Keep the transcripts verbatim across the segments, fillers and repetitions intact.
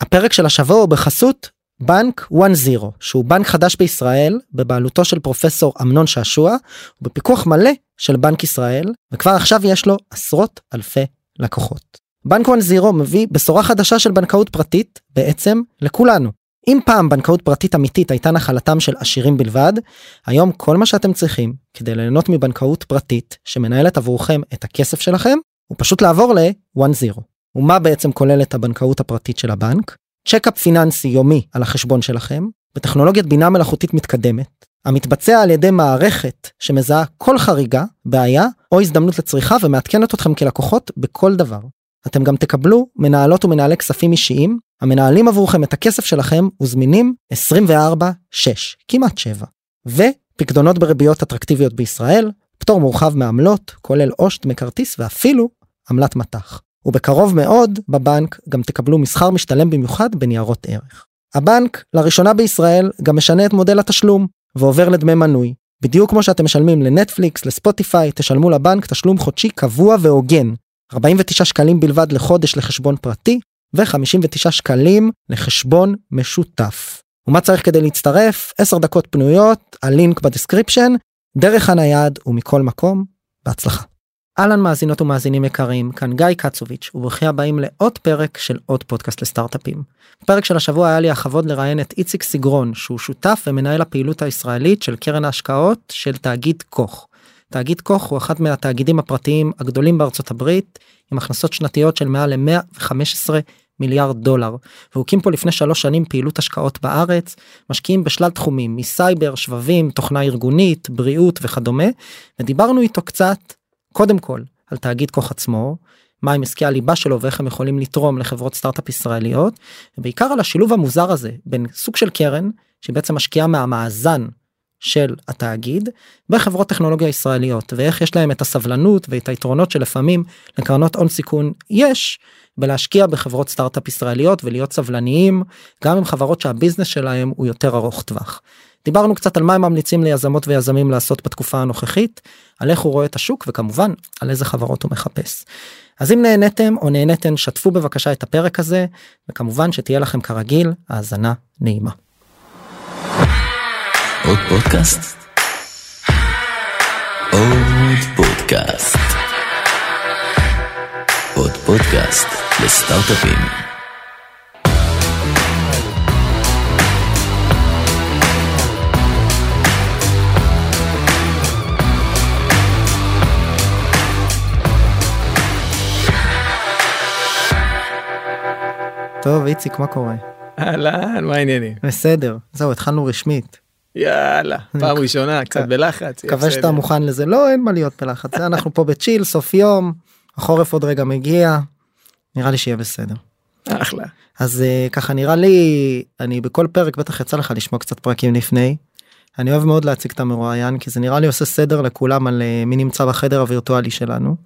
הפרק של השבוע הוא בחסות בנק וואן זירו, שהוא בנק חדש בישראל, בבעלותו של פרופסור אמנון שעשוע, ובפיקוח מלא של בנק ישראל, וכבר עכשיו יש לו עשרות אלפי לקוחות. בנק וואן זירו מביא בשורה חדשה של בנקאות פרטית, בעצם לכולנו. אם פעם בנקאות פרטית אמיתית הייתה נחלתם של עשירים בלבד, היום כל מה שאתם צריכים כדי ליהנות מבנקאות פרטית שמנהלת עבורכם את הכסף שלכם, הוא פשוט לעבור ל-וואן זירו. ומה בעצם כוללת הבנקאות הפרטית של הבנק? צ'קאפ פיננסי יומי על החשבון שלכם, בטכנולוגיית בינה מלאכותית מתקדמת, המתבצע על ידי מערכת שמזהה כל חריגה, בעיה או הזדמנות לצריכה ומעדכנת אתכם כלקוחות בכל דבר. אתם גם תקבלו מנהלות ומנהלי כספים אישיים, המנהלים עבורכם את הכסף שלכם וזמינים עשרים וארבע שש, כמעט שבע. ופקדונות בריביות אטרקטיביות בישראל, פטור מורחב מעמלות, כולל אושט מקרטיס ואפילו עמלת מתח. ובקרוב מאוד בבנק גם תקבלו מסחר משתלם במיוחד בניירות ערך. הבנק לראשונה בישראל גם משנה את מודל התשלום ועובר לדמי מנוי. בדיוק כמו שאתם משלמים לנטפליקס, לספוטיפיי, תשלמו לבנק תשלום חודשי קבוע והוגן. ארבעים ותשעה שקלים בלבד לחודש לחשבון פרטי ו-חמישים ותשעה שקלים לחשבון משותף. ומה צריך כדי להצטרף? עשר דקות פנויות, הלינק בדסקריפשן, דרך הנייד ומכל מקום, בהצלחה. אלן מאזינות ומאזינים יקרים, כאן גיא קצוביץ' וברוכים הבאים לעוד פרק של עוד פודקאסט לסטארט-אפים. בפרק של השבוע היה לי הכבוד לראיין את איציק סגרון, שהוא שותף ומנהל הפעילות הישראלית של קרן ההשקעות של תאגיד קוך. תאגיד קוך הוא אחד מהתאגידים הפרטיים הגדולים בארצות הברית, עם הכנסות שנתיות של מעל מאה וחמישה עשר מיליארד דולר, והוקים פה לפני שלוש שנים פעילות השקעות בארץ, משקיעים בשלל תחומים, מסייבר, שבבים, תוכנה ארגונית, בריאות וכדומה, ודיברנו איתו קצת, קודם כל, על תאגיד קוך עצמו, מה עם עסקי הליבה שלו ואיך הם יכולים לתרום לחברות סטארט-אפ ישראליות, ובעיקר על השילוב המוזר הזה, בין סוג של קרן, שבעצם משקיעה מהמאזן של התאגיד, בחברות טכנולוגיה ישראליות, ואיך יש להם את הסבלנות ואת היתרונות שלפעמים לקרנות און סיכון יש, בלהשקיע בחברות סטארט-אפ ישראליות ולהיות סבלניים, גם עם חברות שהביזנס שלהם הוא יותר ארוך טווח. דיברנו קצת על מה הם ממליצים ליזמות ויזמים לעשות בתקופה הנוכחית, על איך הוא רואה את השוק, וכמובן, על איזה חברות הוא מחפש. אז אם נהניתם או נהניתן, שתפו בבקשה את הפרק הזה, וכמובן שתהיה לכם כרגיל, האזנה נעימה. עוד פודקאסט. עוד פודקאסט. עוד פודקאסט לסטארט-אפים. טוב, איציק, מה קורה? אהלן, מה העניינים? בסדר, זהו, התחלנו רשמית. יאללה, פעם ראשונה, קצת בלחץ. מקווה שאתה מוכן לזה, לא, אין מה להיות בלחץ, אנחנו פה בצ'יל, סוף יום, החורף עוד רגע מגיע, נראה לי שיהיה בסדר. אחלה. אז ככה נראה לי, אני בכל פרק בטח יצא לך לשמוע קצת פרקים לפני, אני אוהב מאוד להציג את המרואיין, כי זה נראה לי עושה סדר לכולם על מי נמצא בחדר הווירטואלי שלנו,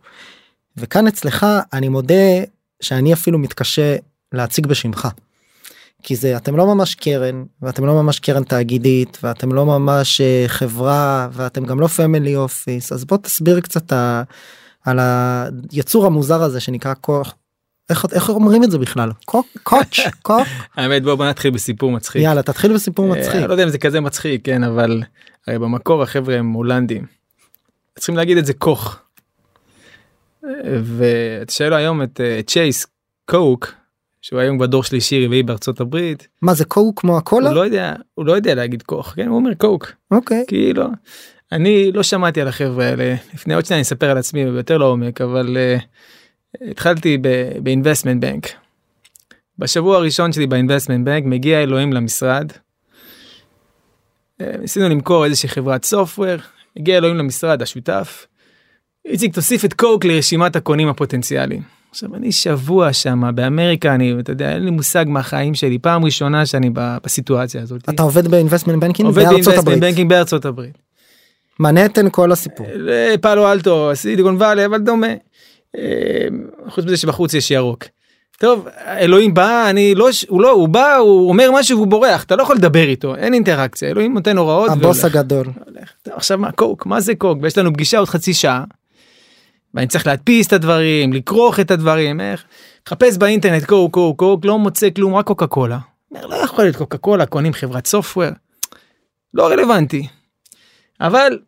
וכאן אצלך אני מודה שאני אפילו מתקשה להציג בשמך. כי זה, אתם לא ממש קרן, ואתם לא ממש קרן תאגידית, ואתם לא ממש חברה, ואתם גם לא פמילי אופיס, אז בוא תסביר קצת על היצור המוזר הזה שנקרא קוך, איך אומרים את זה בכלל? קוץ', קוך? האמת, בוא נתחיל בסיפור מצחיק. יאללה, תתחיל בסיפור מצחיק. לא יודע אם זה כזה מצחיק, כן, אבל הרי במקור החבר'ה הם הולנדים. צריכים להגיד את זה קוך. ותשאלו היום את צ'ייס קוק, שהוא היום בדור שלישי רביעי בארצות הברית. מה זה קוק כמו הקולה? הוא לא יודע, הוא לא יודע להגיד קוך, כן? הוא אומר קוק. אוקיי. כאילו, אני לא שמעתי על החבר'ה האלה, לפני עוד שניה אני אספר על עצמי יותר לעומק, אבל uh, התחלתי ב-investment bank. בשבוע הראשון שלי ב-investment bank מגיע אלוהים למשרד, uh, ניסינו למכור איזושהי חברת software, הגיע אלוהים למשרד השותף, איציק תוסיף את קוק לרשימת הקונים הפוטנציאליים. עכשיו, אני שבוע שמה, באמריקה, אני, אתה יודע, אין לי מושג מהחיים שלי, פעם ראשונה שאני בסיטואציה הזאת. אתה עובד ב-investment banking בארצות הברית. עובד ב-investment banking בארצות הברית. מנהטן כל הסיפור. פאלו אלטו, סיליקון ואלי, אבל דומה. חוץ מזה שבחוץ יש ירוק. טוב, אלוהים בא, אני לא, הוא לא, הוא בא, הוא אומר משהו והוא בורח, אתה לא יכול לדבר איתו, אין אינטראקציה, אלוהים נותן הוראות. הבוס הגדול. עכשיו, מה, קוק, מה זה קוק? ויש לנו פגישה עוד חצי שעה. ואני צריך להדפיס את הדברים, לקרוך את הדברים, איך? חפש באינטרנט, קוק, קוק, קוק, לא מוצא כלום, רק קוקה קולה. אומר, לא יכול להיות קוקה קולה, קונים חברת סופטוור. לא רלוונטי. אבל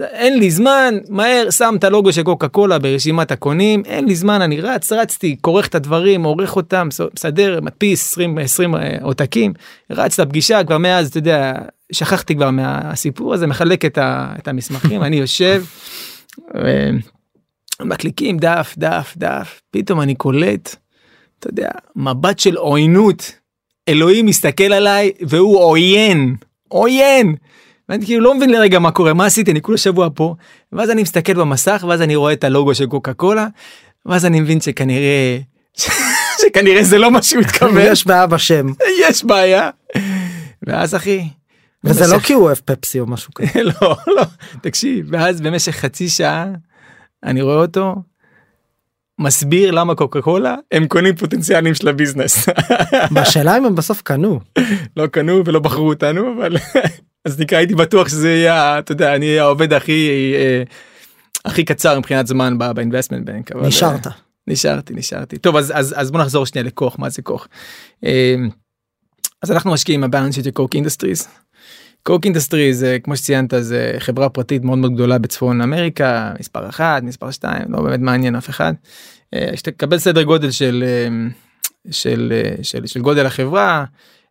אין לי זמן, מהר שם את הלוגו של קוקה קולה ברשימת הקונים, אין לי זמן, אני רץ, רצתי, קורך את הדברים, עורך אותם, מסדר, מדפיס עשרים עותקים, רץ לפגישה, כבר מאז, אתה יודע, שכחתי כבר מהסיפור הזה, מחלק את, ה, את המסמכים, אני יושב, ו... מקליקים דף, דף, דף, פתאום אני קולט, אתה יודע, מבט של עוינות, אלוהים מסתכל עליי, והוא עוין, עוין, ואני כאילו לא מבין לרגע מה קורה, מה עשיתי, אני כולו שבוע פה, ואז אני מסתכל במסך, ואז אני רואה את הלוגו של קוקה קולה, ואז אני מבין שכנראה, שכנראה זה לא מה שהוא התכוון. יש בעיה בשם. יש בעיה, ואז אחי, וזה לא כי הוא אוהב פפסי או משהו כזה. לא, לא, תקשיב, ואז במשך חצי שעה, אני רואה אותו, מסביר למה קוקה קולה, הם קונים פוטנציאלים של הביזנס. בשאלה אם הם בסוף קנו. לא קנו ולא בחרו אותנו, אבל אז נקרא, הייתי בטוח שזה יהיה, אתה יודע, אני יהיה העובד הכי, הכי קצר מבחינת זמן באינבסטמנט בנק. נשארת. נשארתי, נשארתי. טוב, אז, אז, אז בוא נחזור שנייה לקוך, מה זה כוך. אז אנחנו משקיעים בבאלנס שיט של קוק אינדסטריז. קוק אינדסטריז, כמו שציינת, זה חברה פרטית מאוד מאוד גדולה בצפון אמריקה, מספר אחת, מספר שתיים, לא באמת מעניין אף אחד. שתקבל סדר גודל של, של, של, של גודל החברה,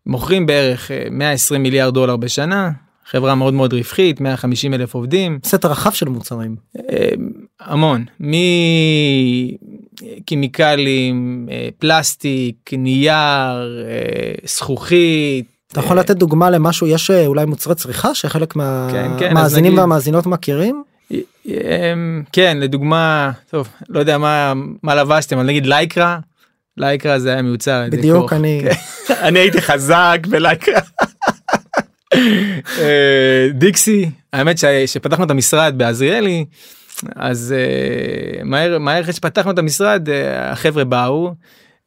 מוכרים בערך מאה ועשרים מיליארד דולר בשנה, חברה מאוד מאוד רווחית, מאה וחמישים אלף עובדים. סט רחב של מוצרים. המון, מכימיקלים, פלסטיק, נייר, זכוכית, אתה יכול לתת דוגמה למשהו, יש אולי מוצרי צריכה שחלק מהמאזינים והמאזינות מכירים? כן, לדוגמה, טוב, לא יודע מה לבשתם, אני נגיד לייקרה, לייקרה זה היה מיוצר. בדיוק, אני... אני הייתי חזק בלייקרה. דיקסי, האמת שפתחנו את המשרד בעזריאלי, אז מהר שפתחנו את המשרד, החבר'ה באו,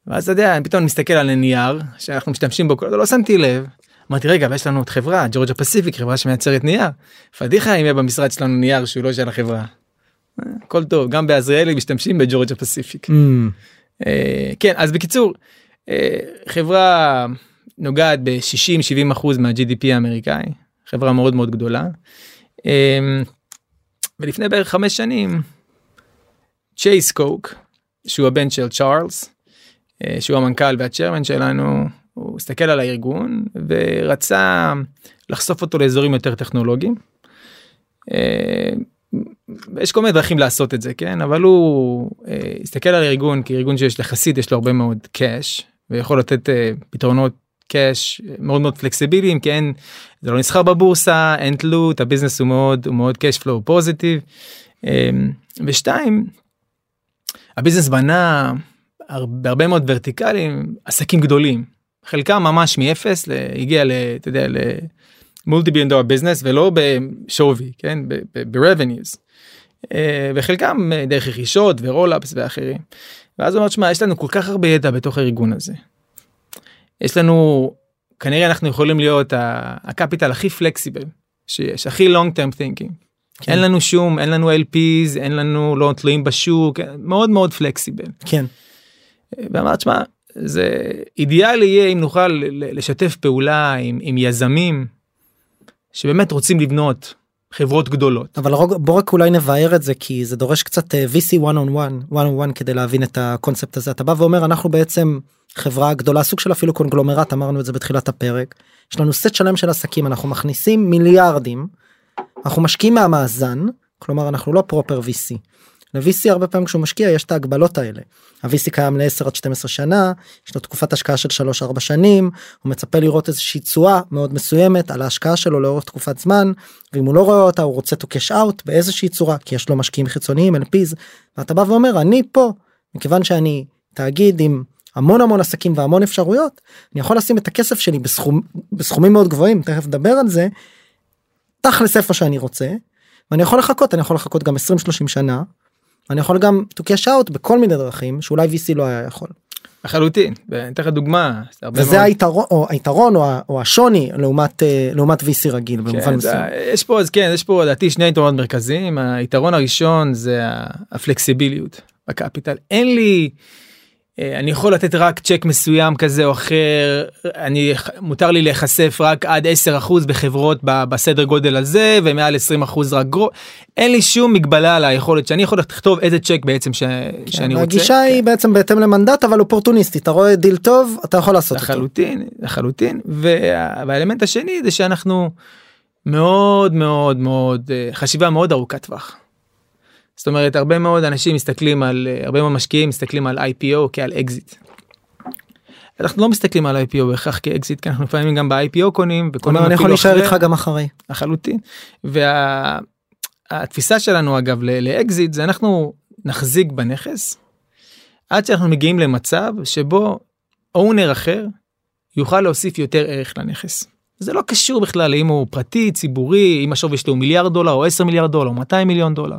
ואז אתה יודע, אני פתאום מסתכל על הנייר, שאנחנו משתמשים בו, לא שמתי לב. אמרתי, רגע, ויש לנו עוד חברה, ג'ורג'ה פסיפיק, חברה שמייצרת נייר. פדיחה, אם יהיה במשרד שלנו נייר שהוא לא של החברה. הכל טוב, גם בעזריאלי משתמשים בג'ורג'ה פסיפיק. כן, אז בקיצור, חברה נוגעת ב-שישים עד שבעים אחוז מה-ג'י די פי האמריקאי, חברה מאוד מאוד גדולה. ולפני בערך חמש שנים, צ'ייס קוק, שהוא הבן של צ'ארלס, שהוא המנכ"ל והצ'רמן שלנו, הוא הסתכל על הארגון, ורצה לחשוף אותו לאזורים יותר טכנולוגיים. יש כל מיני דרכים לעשות את זה, כן? אבל הוא הסתכל על הארגון, כי ארגון שיש לחסית, יש לו הרבה מאוד קאש, ויכול לתת פתרונות קאש מאוד מאוד פלקסיביליים, כי אין, זה לא נסחר בבורסה, אין תלות, הביזנס הוא מאוד, הוא מאוד קאש פלו פוזיטיב. ושתיים, הביזנס בנה... בהרבה מאוד ורטיקלים, עסקים גדולים. חלקם ממש מאפס, הגיע למולטי-ביליון דולר ביזנס, ולא בשווי, כן? ב-revenues. וחלקם דרך רכישות ורולאפס ואחרים. ואז הוא אומר, שמה, יש לנו כל כך הרבה ידע בתוך הארגון הזה. יש לנו, כנראה אנחנו יכולים להיות הקפיטל הכי פלקסיבל, שיש, הכי long-term thinking. אין לנו שום, אין לנו אל פיז, אין לנו, לא תלויים בשוק, מאוד מאוד פלקסיבל. כן. ואמרת, שמה, זה אידיאלי יהיה אם נוכל לשתף פעולה עם, עם יזמים שבאמת רוצים לבנות חברות גדולות. אבל בוא רק אולי נבהר את זה, כי זה דורש קצת וי סי וואן און וואן כדי להבין את הקונספט הזה. אתה בא ואומר, אנחנו בעצם חברה גדולה, סוג של אפילו קונגלומרט, אמרנו את זה בתחילת הפרק. יש לנו סט שלם של עסקים, אנחנו מכניסים מיליארדים, אנחנו משקיעים מהמאזן, כלומר אנחנו לא פרופר וי סי. ל-וי סי הרבה פעמים כשהוא משקיע יש את ההגבלות האלה. ה-וי סי קיים ל-עשר עד שתים עשרה שנה, יש לו תקופת השקעה של שלוש ארבע שנים, הוא מצפה לראות איזושהי תשואה מאוד מסוימת על ההשקעה שלו לאורך תקופת זמן, ואם הוא לא רואה אותה הוא רוצה to cash out באיזושהי צורה, כי יש לו משקיעים חיצוניים, אל פיז, ואתה בא ואומר, אני פה, מכיוון שאני תאגיד עם המון המון עסקים והמון אפשרויות, אני יכול לשים את הכסף שלי בסכום, בסכומים מאוד גבוהים, תכף נדבר על זה, תכלס איפה שאני רוצה, ואני יכול לחכות, אני יכול לחכות גם עשרים שלושים שנה, אני יכול גם to cash out בכל מיני דרכים, שאולי וי סי לא היה יכול. החלוטין, תכף דוגמה. וזה היתרון או השוני לעומת וי סי רגיל, במובן מסוים. יש פה, אז כן, יש פה לדעתי שני יתרונות מרכזיים, היתרון הראשון זה הפלקסיביליות בקפיטל. אין לי אני יכול לתת רק צ'ק מסוים כזה או אחר, אני, מותר לי להיחשף רק עד עשרה אחוז בחברות בסדר גודל הזה, ומעל עשרים אחוז רק גרוב, אין לי שום מגבלה על היכולת, שאני יכול לכתוב איזה צ'ק בעצם ש, כן, שאני רוצה. הגישה היא כן. בעצם בהתאם למנדט, אבל אופורטוניסטי, אתה רואה דיל טוב, אתה יכול לעשות לחלוטין, אותו. לחלוטין, לחלוטין, והאלמנט השני זה שאנחנו מאוד מאוד מאוד, חשיבה מאוד ארוכת טווח. זאת אומרת, הרבה מאוד אנשים מסתכלים על, הרבה מאוד משקיעים מסתכלים על איי פי או כעל אקזיט. אנחנו לא מסתכלים על איי פי או בהכרח כאקזיט, כי אנחנו לפעמים גם ב-איי פי או קונים, וקונים אני יכול להישאר איתך גם אחרי. החלוטין. והתפיסה שלנו, אגב, לאקזיט, זה אנחנו נחזיק בנכס, עד שאנחנו מגיעים למצב שבו אונר אחר יוכל להוסיף יותר ערך לנכס. זה לא קשור בכלל, אם הוא פרטי, ציבורי, אם השווי שלו מיליארד דולר, או עשרה מיליארד דולר, או מאתיים מיליון דולר.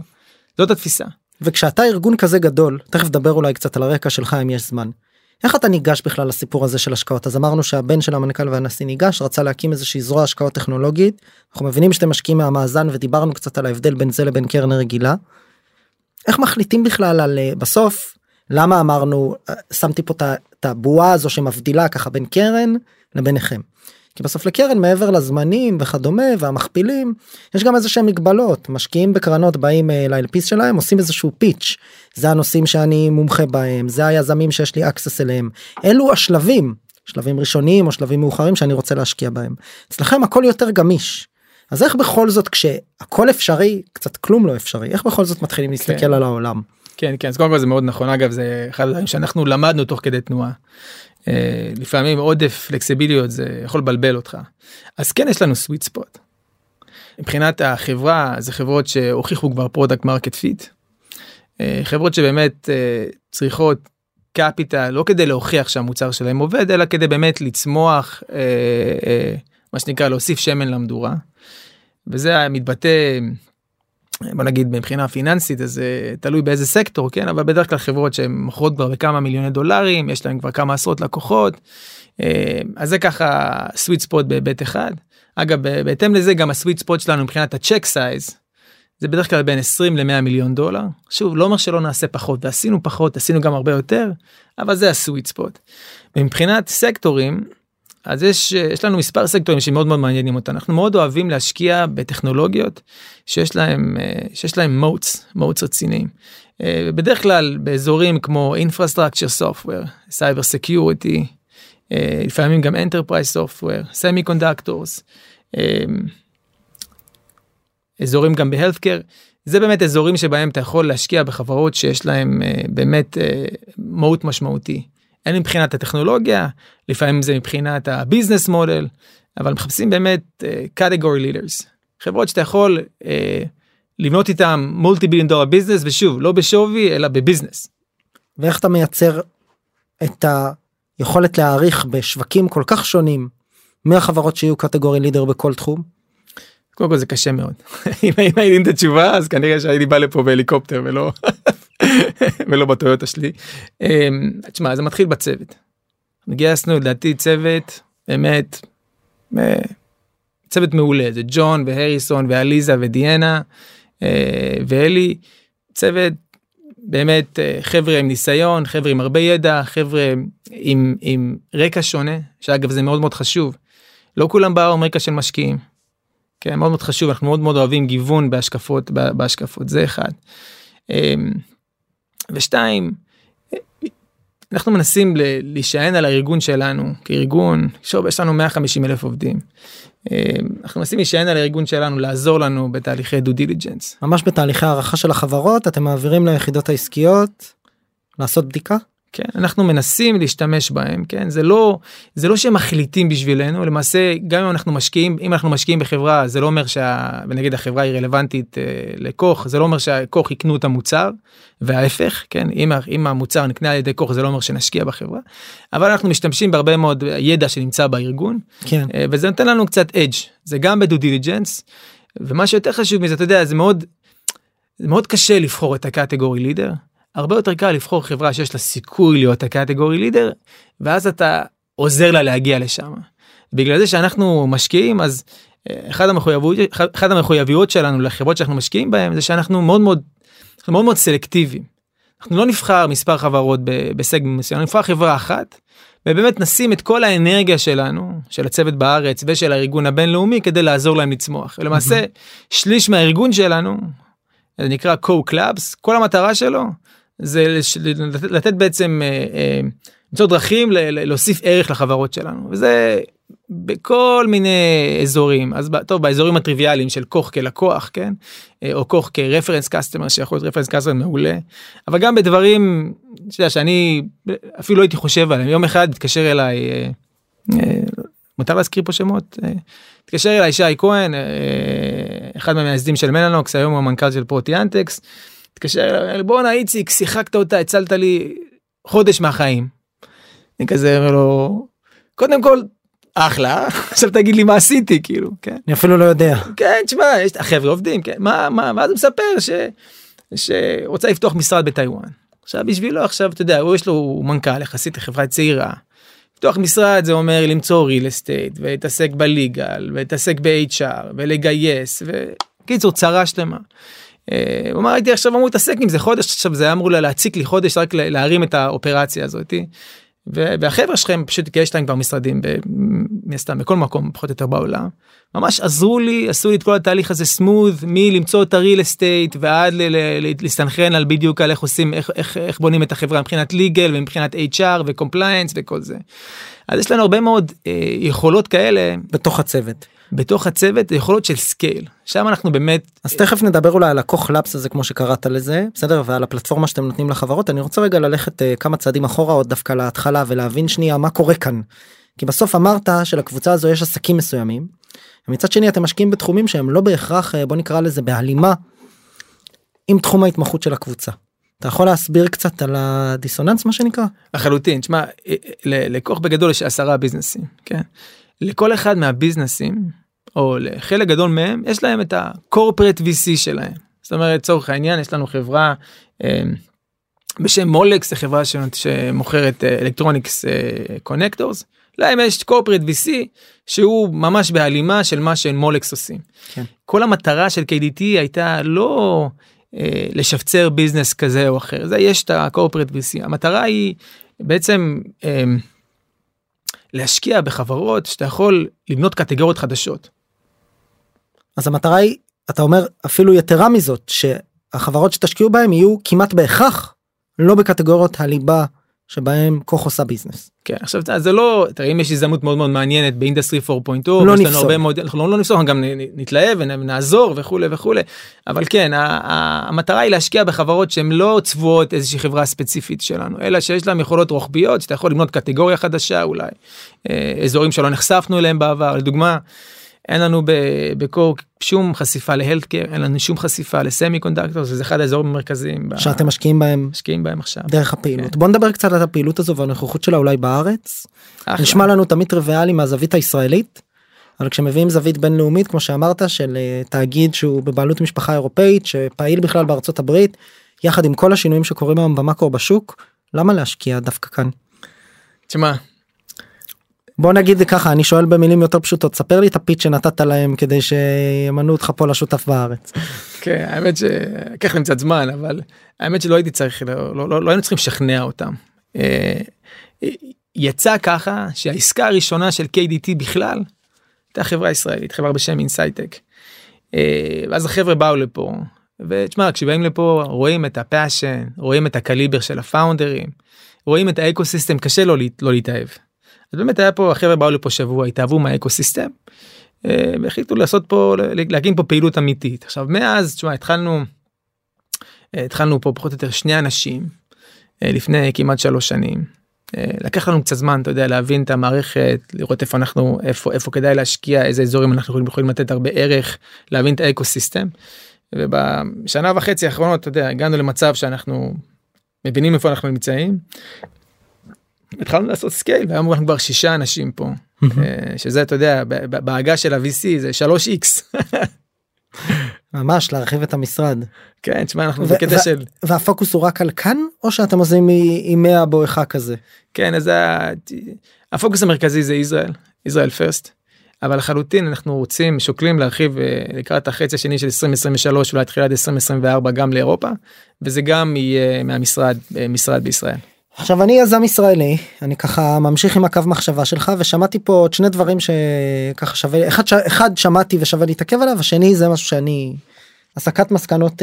זאת התפיסה. וכשאתה ארגון כזה גדול, תכף דבר אולי קצת על הרקע שלך אם יש זמן, איך אתה ניגש בכלל לסיפור הזה של השקעות? אז אמרנו שהבן של המנכ"ל והנשיא ניגש, רצה להקים איזושהי זרוע השקעות טכנולוגית, אנחנו מבינים שאתם משקיעים מהמאזן, ודיברנו קצת על ההבדל בין זה לבין קרן רגילה. איך מחליטים בכלל על, בסוף, למה אמרנו, שמתי פה את הבועה הזו שמבדילה ככה בין קרן לביניכם? כי בסוף לקרן, מעבר לזמנים וכדומה והמכפילים, יש גם איזושהי מגבלות, משקיעים בקרנות באים ל-אל פי'ס שלהם, עושים איזשהו פיץ', זה הנושאים שאני מומחה בהם, זה היזמים שיש לי אקסס אליהם, אלו השלבים, שלבים ראשוניים או שלבים מאוחרים שאני רוצה להשקיע בהם, אצלכם הכל יותר גמיש, אז איך בכל זאת כשהכל אפשרי, קצת כלום לא אפשרי, איך בכל זאת מתחילים להסתכל על העולם? כן, כן, אז קודם כל זה מאוד נכון, אגב זה אחד הדברים שאנחנו למדנו תוך כדי תנועה, לפעמים עודף פלקסיביליות זה יכול לבלבל אותך, אז כן יש לנו סוויט ספוט, מבחינת החברה זה חברות שהוכיחו כבר פרודקט מרקט פיט, חברות שבאמת צריכות קפיטל לא כדי להוכיח שהמוצר שלהם עובד, אלא כדי באמת לצמוח, מה שנקרא להוסיף שמן למדורה, וזה מתבטא, בוא נגיד, מבחינה פיננסית, אז תלוי באיזה סקטור, כן? אבל בדרך כלל חברות שהן מוכרות כבר בכמה מיליוני דולרים, יש להן כבר כמה עשרות לקוחות, אז זה ככה סוויט ספוט בהיבט אחד. אגב, בהתאם לזה גם הסוויט ספוט שלנו מבחינת הצ'ק סייז, זה בדרך כלל בין עשרים למאה מיליון דולר. שוב, לא אומר שלא נעשה פחות, ועשינו פחות, עשינו גם הרבה יותר, אבל זה הסוויט ספוט. ומבחינת סקטורים, אז יש, יש לנו מספר סקטורים שמאוד מאוד מעניינים אותנו. אנחנו מאוד אוהבים להשקיע בטכנולוגיות שיש להם, שיש להם moats, moats רציניים. בדרך כלל באזורים כמו infrastructure software, cyber security, לפעמים גם enterprise software, semiconductors, אזורים גם ב-healthcare. זה באמת אזורים שבהם אתה יכול להשקיע בחברות שיש להם באמת moat משמעותי. אין מבחינת הטכנולוגיה, לפעמים זה מבחינת הביזנס מודל, אבל מחפשים באמת category leaders, חברות שאתה יכול אה, לבנות איתם מולטי ביליון דולר ביזנס, ושוב, לא בשווי, אלא בביזנס. ואיך אתה מייצר את היכולת להעריך בשווקים כל כך שונים, מהחברות שיהיו category leader בכל תחום? קודם כל זה קשה מאוד. אם הייתי את התשובה, אז כנראה שהייתי בא לפה בהליקופטר ולא... ולא בטויוטה שלי. תשמע, זה מתחיל בצוות. גייסנו, לדעתי, צוות, באמת, צוות מעולה, זה ג'ון והריסון ואליזה ודיאנה ואלי, צוות באמת חבר'ה עם ניסיון, חבר'ה עם הרבה ידע, חבר'ה עם, עם רקע שונה, שאגב זה מאוד מאוד חשוב. לא כולם באו עם רקע של משקיעים. כן, מאוד מאוד חשוב, אנחנו מאוד מאוד אוהבים גיוון בהשקפות, בהשקפות, זה אחד. ושתיים, אנחנו מנסים להישען על הארגון שלנו, כארגון, שוב, יש לנו מאה וחמישים אלף עובדים, אנחנו מנסים להישען על הארגון שלנו, לעזור לנו בתהליכי due diligence. ממש בתהליכי הערכה של החברות, אתם מעבירים ליחידות העסקיות, לעשות בדיקה? כן, אנחנו מנסים להשתמש בהם, כן, זה לא, זה לא שהם מחליטים בשבילנו, למעשה, גם אם אנחנו משקיעים, אם אנחנו משקיעים בחברה, זה לא אומר שה, ונגיד החברה היא רלוונטית לקוח, זה לא אומר שהקוח יקנו את המוצר, וההפך, כן, אם, אם המוצר נקנה על ידי קוח, זה לא אומר שנשקיע בחברה, אבל אנחנו משתמשים בהרבה מאוד ידע שנמצא בארגון, כן. וזה נותן לנו קצת אדג', זה גם בדו דיליג'נס, ומה שיותר חשוב מזה, אתה יודע, זה מאוד, זה מאוד קשה לבחור את הקטגורי לידר, הרבה יותר קל לבחור חברה שיש לה סיכוי להיות הקטגורי לידר, ואז אתה עוזר לה להגיע לשם. בגלל זה שאנחנו משקיעים, אז אחד המחויבויות, אחד המחויבויות שלנו לחברות שאנחנו משקיעים בהן, זה שאנחנו מאוד מאוד, מאוד מאוד סלקטיביים. אנחנו לא נבחר מספר חברות בסגמנט מסוים, נבחר חברה אחת, ובאמת נשים את כל האנרגיה שלנו, של הצוות בארץ ושל הארגון הבינלאומי, כדי לעזור להם לצמוח. ולמעשה, שליש מהארגון שלנו, זה נקרא co-clubs, כל המטרה שלו, זה לתת בעצם, למצוא דרכים להוסיף ערך לחברות שלנו. וזה בכל מיני אזורים, אז טוב, באזורים הטריוויאליים של כוח כלקוח, כן? או כוח כרפרנס קסטמר, שיכול להיות רפרנס קסטמר מעולה, אבל גם בדברים, שאתה, שאני אפילו לא הייתי חושב עליהם. יום אחד התקשר אליי, מותר להזכיר פה שמות, התקשר אליי שי כהן, אחד מהמייסדים של מלנוקס, היום הוא המנכ"ל של פרוטיאנטקס, התקשר אליי, בוא נה איציק, שיחקת אותה, הצלת לי חודש מהחיים. אני כזה אומר לו, קודם כל, אחלה, עכשיו תגיד לי מה עשיתי, כאילו, כן? אני אפילו לא יודע. כן, תשמע, החבר'ה עובדים, כן? מה, מה, מה זה מספר ש, שרוצה לפתוח משרד בטיואן. עכשיו, בשבילו, עכשיו, אתה יודע, הוא יש לו מנכ"ל, יחסית לחברה צעירה. לפתוח משרד, זה אומר למצוא ריל אסטייט, ולהתעסק בליגל, ולהתעסק ב-אייץ' אר, ולגייס, וקיצור, צרה שלמה. הוא אמר, הייתי עכשיו אמור להתעסק עם זה חודש, עכשיו זה אמרו לה להציק לי חודש, רק להרים את האופרציה הזאת. והחבר'ה שלכם, פשוט כי יש להם כבר משרדים, מסתם, בכל מקום, פחות או יותר בעולם, ממש עזרו לי, עשו לי את כל התהליך הזה סמוד, מלמצוא את הריל אסטייט, ועד להסתנכרן על בדיוק, על איך עושים, איך בונים את החברה, מבחינת ליגל, ומבחינת אייץ' אר, וקומפליינס, וכל זה. אז יש לנו הרבה מאוד יכולות כאלה, בתוך הצוות. בתוך הצוות, יכולות של סקייל. שם אנחנו באמת... אז תכף נדבר אולי על הקו-קלאפס הזה, כמו שקראת לזה, בסדר? ועל הפלטפורמה שאתם נותנים לחברות. אני רוצה רגע ללכת כמה צעדים אחורה, עוד דווקא להתחלה, ולהבין שנייה מה קורה כאן. כי בסוף אמרת שלקבוצה הזו יש עסקים מסוימים, ומצד שני אתם משקיעים בתחומים שהם לא בהכרח, בוא נקרא לזה, בהלימה, עם תחום ההתמחות של הקבוצה. אתה יכול להסביר קצת על הדיסוננס, מה שנקרא? החלוטין, שמה, לקוח בגדול יש עשרה ביזנסים, כן? לכל אחד מהביזנסים, או לחלק גדול מהם, יש להם את ה-corporate וי סי שלהם. זאת אומרת, צורך העניין, יש לנו חברה אה, בשם מולקס, זו חברה שמוכרת אלקטרוניקס אה, קונקטורס, להם יש corporate וי סי, שהוא ממש בהלימה של מה שמולקס עושים. כן. כל המטרה של קיי די טי הייתה לא אה, לשפצר ביזנס כזה או אחר, זה יש את ה-corporate וי סי. המטרה היא בעצם... אה, להשקיע בחברות שאתה יכול לבנות קטגוריות חדשות. אז המטרה היא, אתה אומר, אפילו יתרה מזאת, שהחברות שתשקיעו בהן יהיו כמעט בהכרח, לא בקטגוריות הליבה שבהן כוח עושה ביזנס. כן, עכשיו זה לא, תראה, אם יש הזדמנות מאוד מאוד מעניינת באינדסטרי ארבע נקודה אפס, לא נפסור. אנחנו לא נפסור, אנחנו גם נתלהב ונעזור וכו' וכו'. אבל כן, המטרה היא להשקיע בחברות שהן לא צבועות איזושהי חברה ספציפית שלנו, אלא שיש להן יכולות רוחביות, שאתה יכול לבנות קטגוריה חדשה אולי, אזורים שלא נחשפנו אליהם בעבר. לדוגמה, אין לנו בקור שום חשיפה להלטקר, אין לנו שום חשיפה לסמי-קונדקטור, זה אחד האזורים המרכזיים. שאתם משקיעים בהם? משקיעים בהם עכשיו. דרך הפעילות. בוא נדבר קצת על הפעילות הזו והנוכחות שלה אולי בארץ. נשמע לנו תמיד טריוויאלי מהזווית הישראלית, אבל כשמביאים זווית בינלאומית, כמו שאמרת, של תאגיד שהוא בבעלות משפחה אירופאית, שפעיל בכלל בארצות הברית, יחד עם כל השינויים שקורים היום במקרו בשוק, למה להשקיע דווקא כאן? תשמע, בוא נגיד ככה, אני שואל במילים יותר פשוטות, ספר לי את הפיץ שנתת להם, כדי שימנו אותך פה לשותף בארץ. כן, האמת שכך נמצא זמן, אבל האמת שלא הייתי צריך, לא היינו צריכים לשכנע אותם. יצא ככה, שהעסקה הראשונה של קיי די טי בכלל, הייתה חברה ישראלית, חברה בשם אינסייטק. אז החבר'ה באו לפה, ותשמע, כשבאים לפה, רואים את הפאשן, רואים את הקליבר של הפאונדרים, רואים את האקוסיסטם, קשה לא להתאהב. אז באמת היה פה, החבר'ה באו לפה שבוע, התאהבו מהאקוסיסטם, והחליטו לעשות פה, להקים פה פעילות אמיתית. עכשיו, מאז, תשמע, התחלנו, התחלנו פה פחות או יותר שני אנשים, לפני כמעט שלוש שנים. לקח לנו קצת זמן, אתה יודע, להבין את המערכת, לראות איפה אנחנו, איפה, איפה כדאי להשקיע, איזה אזורים אנחנו יכולים לתת הרבה ערך, להבין את האקוסיסטם. ובשנה וחצי האחרונות, אתה יודע, הגענו למצב שאנחנו מבינים איפה אנחנו נמצאים, התחלנו לעשות סקייל, והיום אנחנו כבר שישה אנשים פה, שזה, אתה יודע, בהגה של ה-וי סי זה שלוש איקס. ממש, להרחיב את המשרד. כן, תשמע, אנחנו בקטע של... והפוקוס הוא רק על כאן, או שאתם עושים עם מאה בויכה כזה? כן, אז הפוקוס המרכזי זה ישראל, ישראל פרסט, אבל לחלוטין אנחנו רוצים, שוקלים להרחיב לקראת החצי השני של עשרים עשרים ושלוש, אולי תחילה עד עשרים עשרים וארבע גם לאירופה, וזה גם יהיה מהמשרד, משרד בישראל. עכשיו אני יזם ישראלי, אני ככה ממשיך עם הקו מחשבה שלך, ושמעתי פה עוד שני דברים שככה שווה, אחד, אחד שמעתי ושווה להתעכב עליו, השני זה משהו שאני, הסקת מסקנות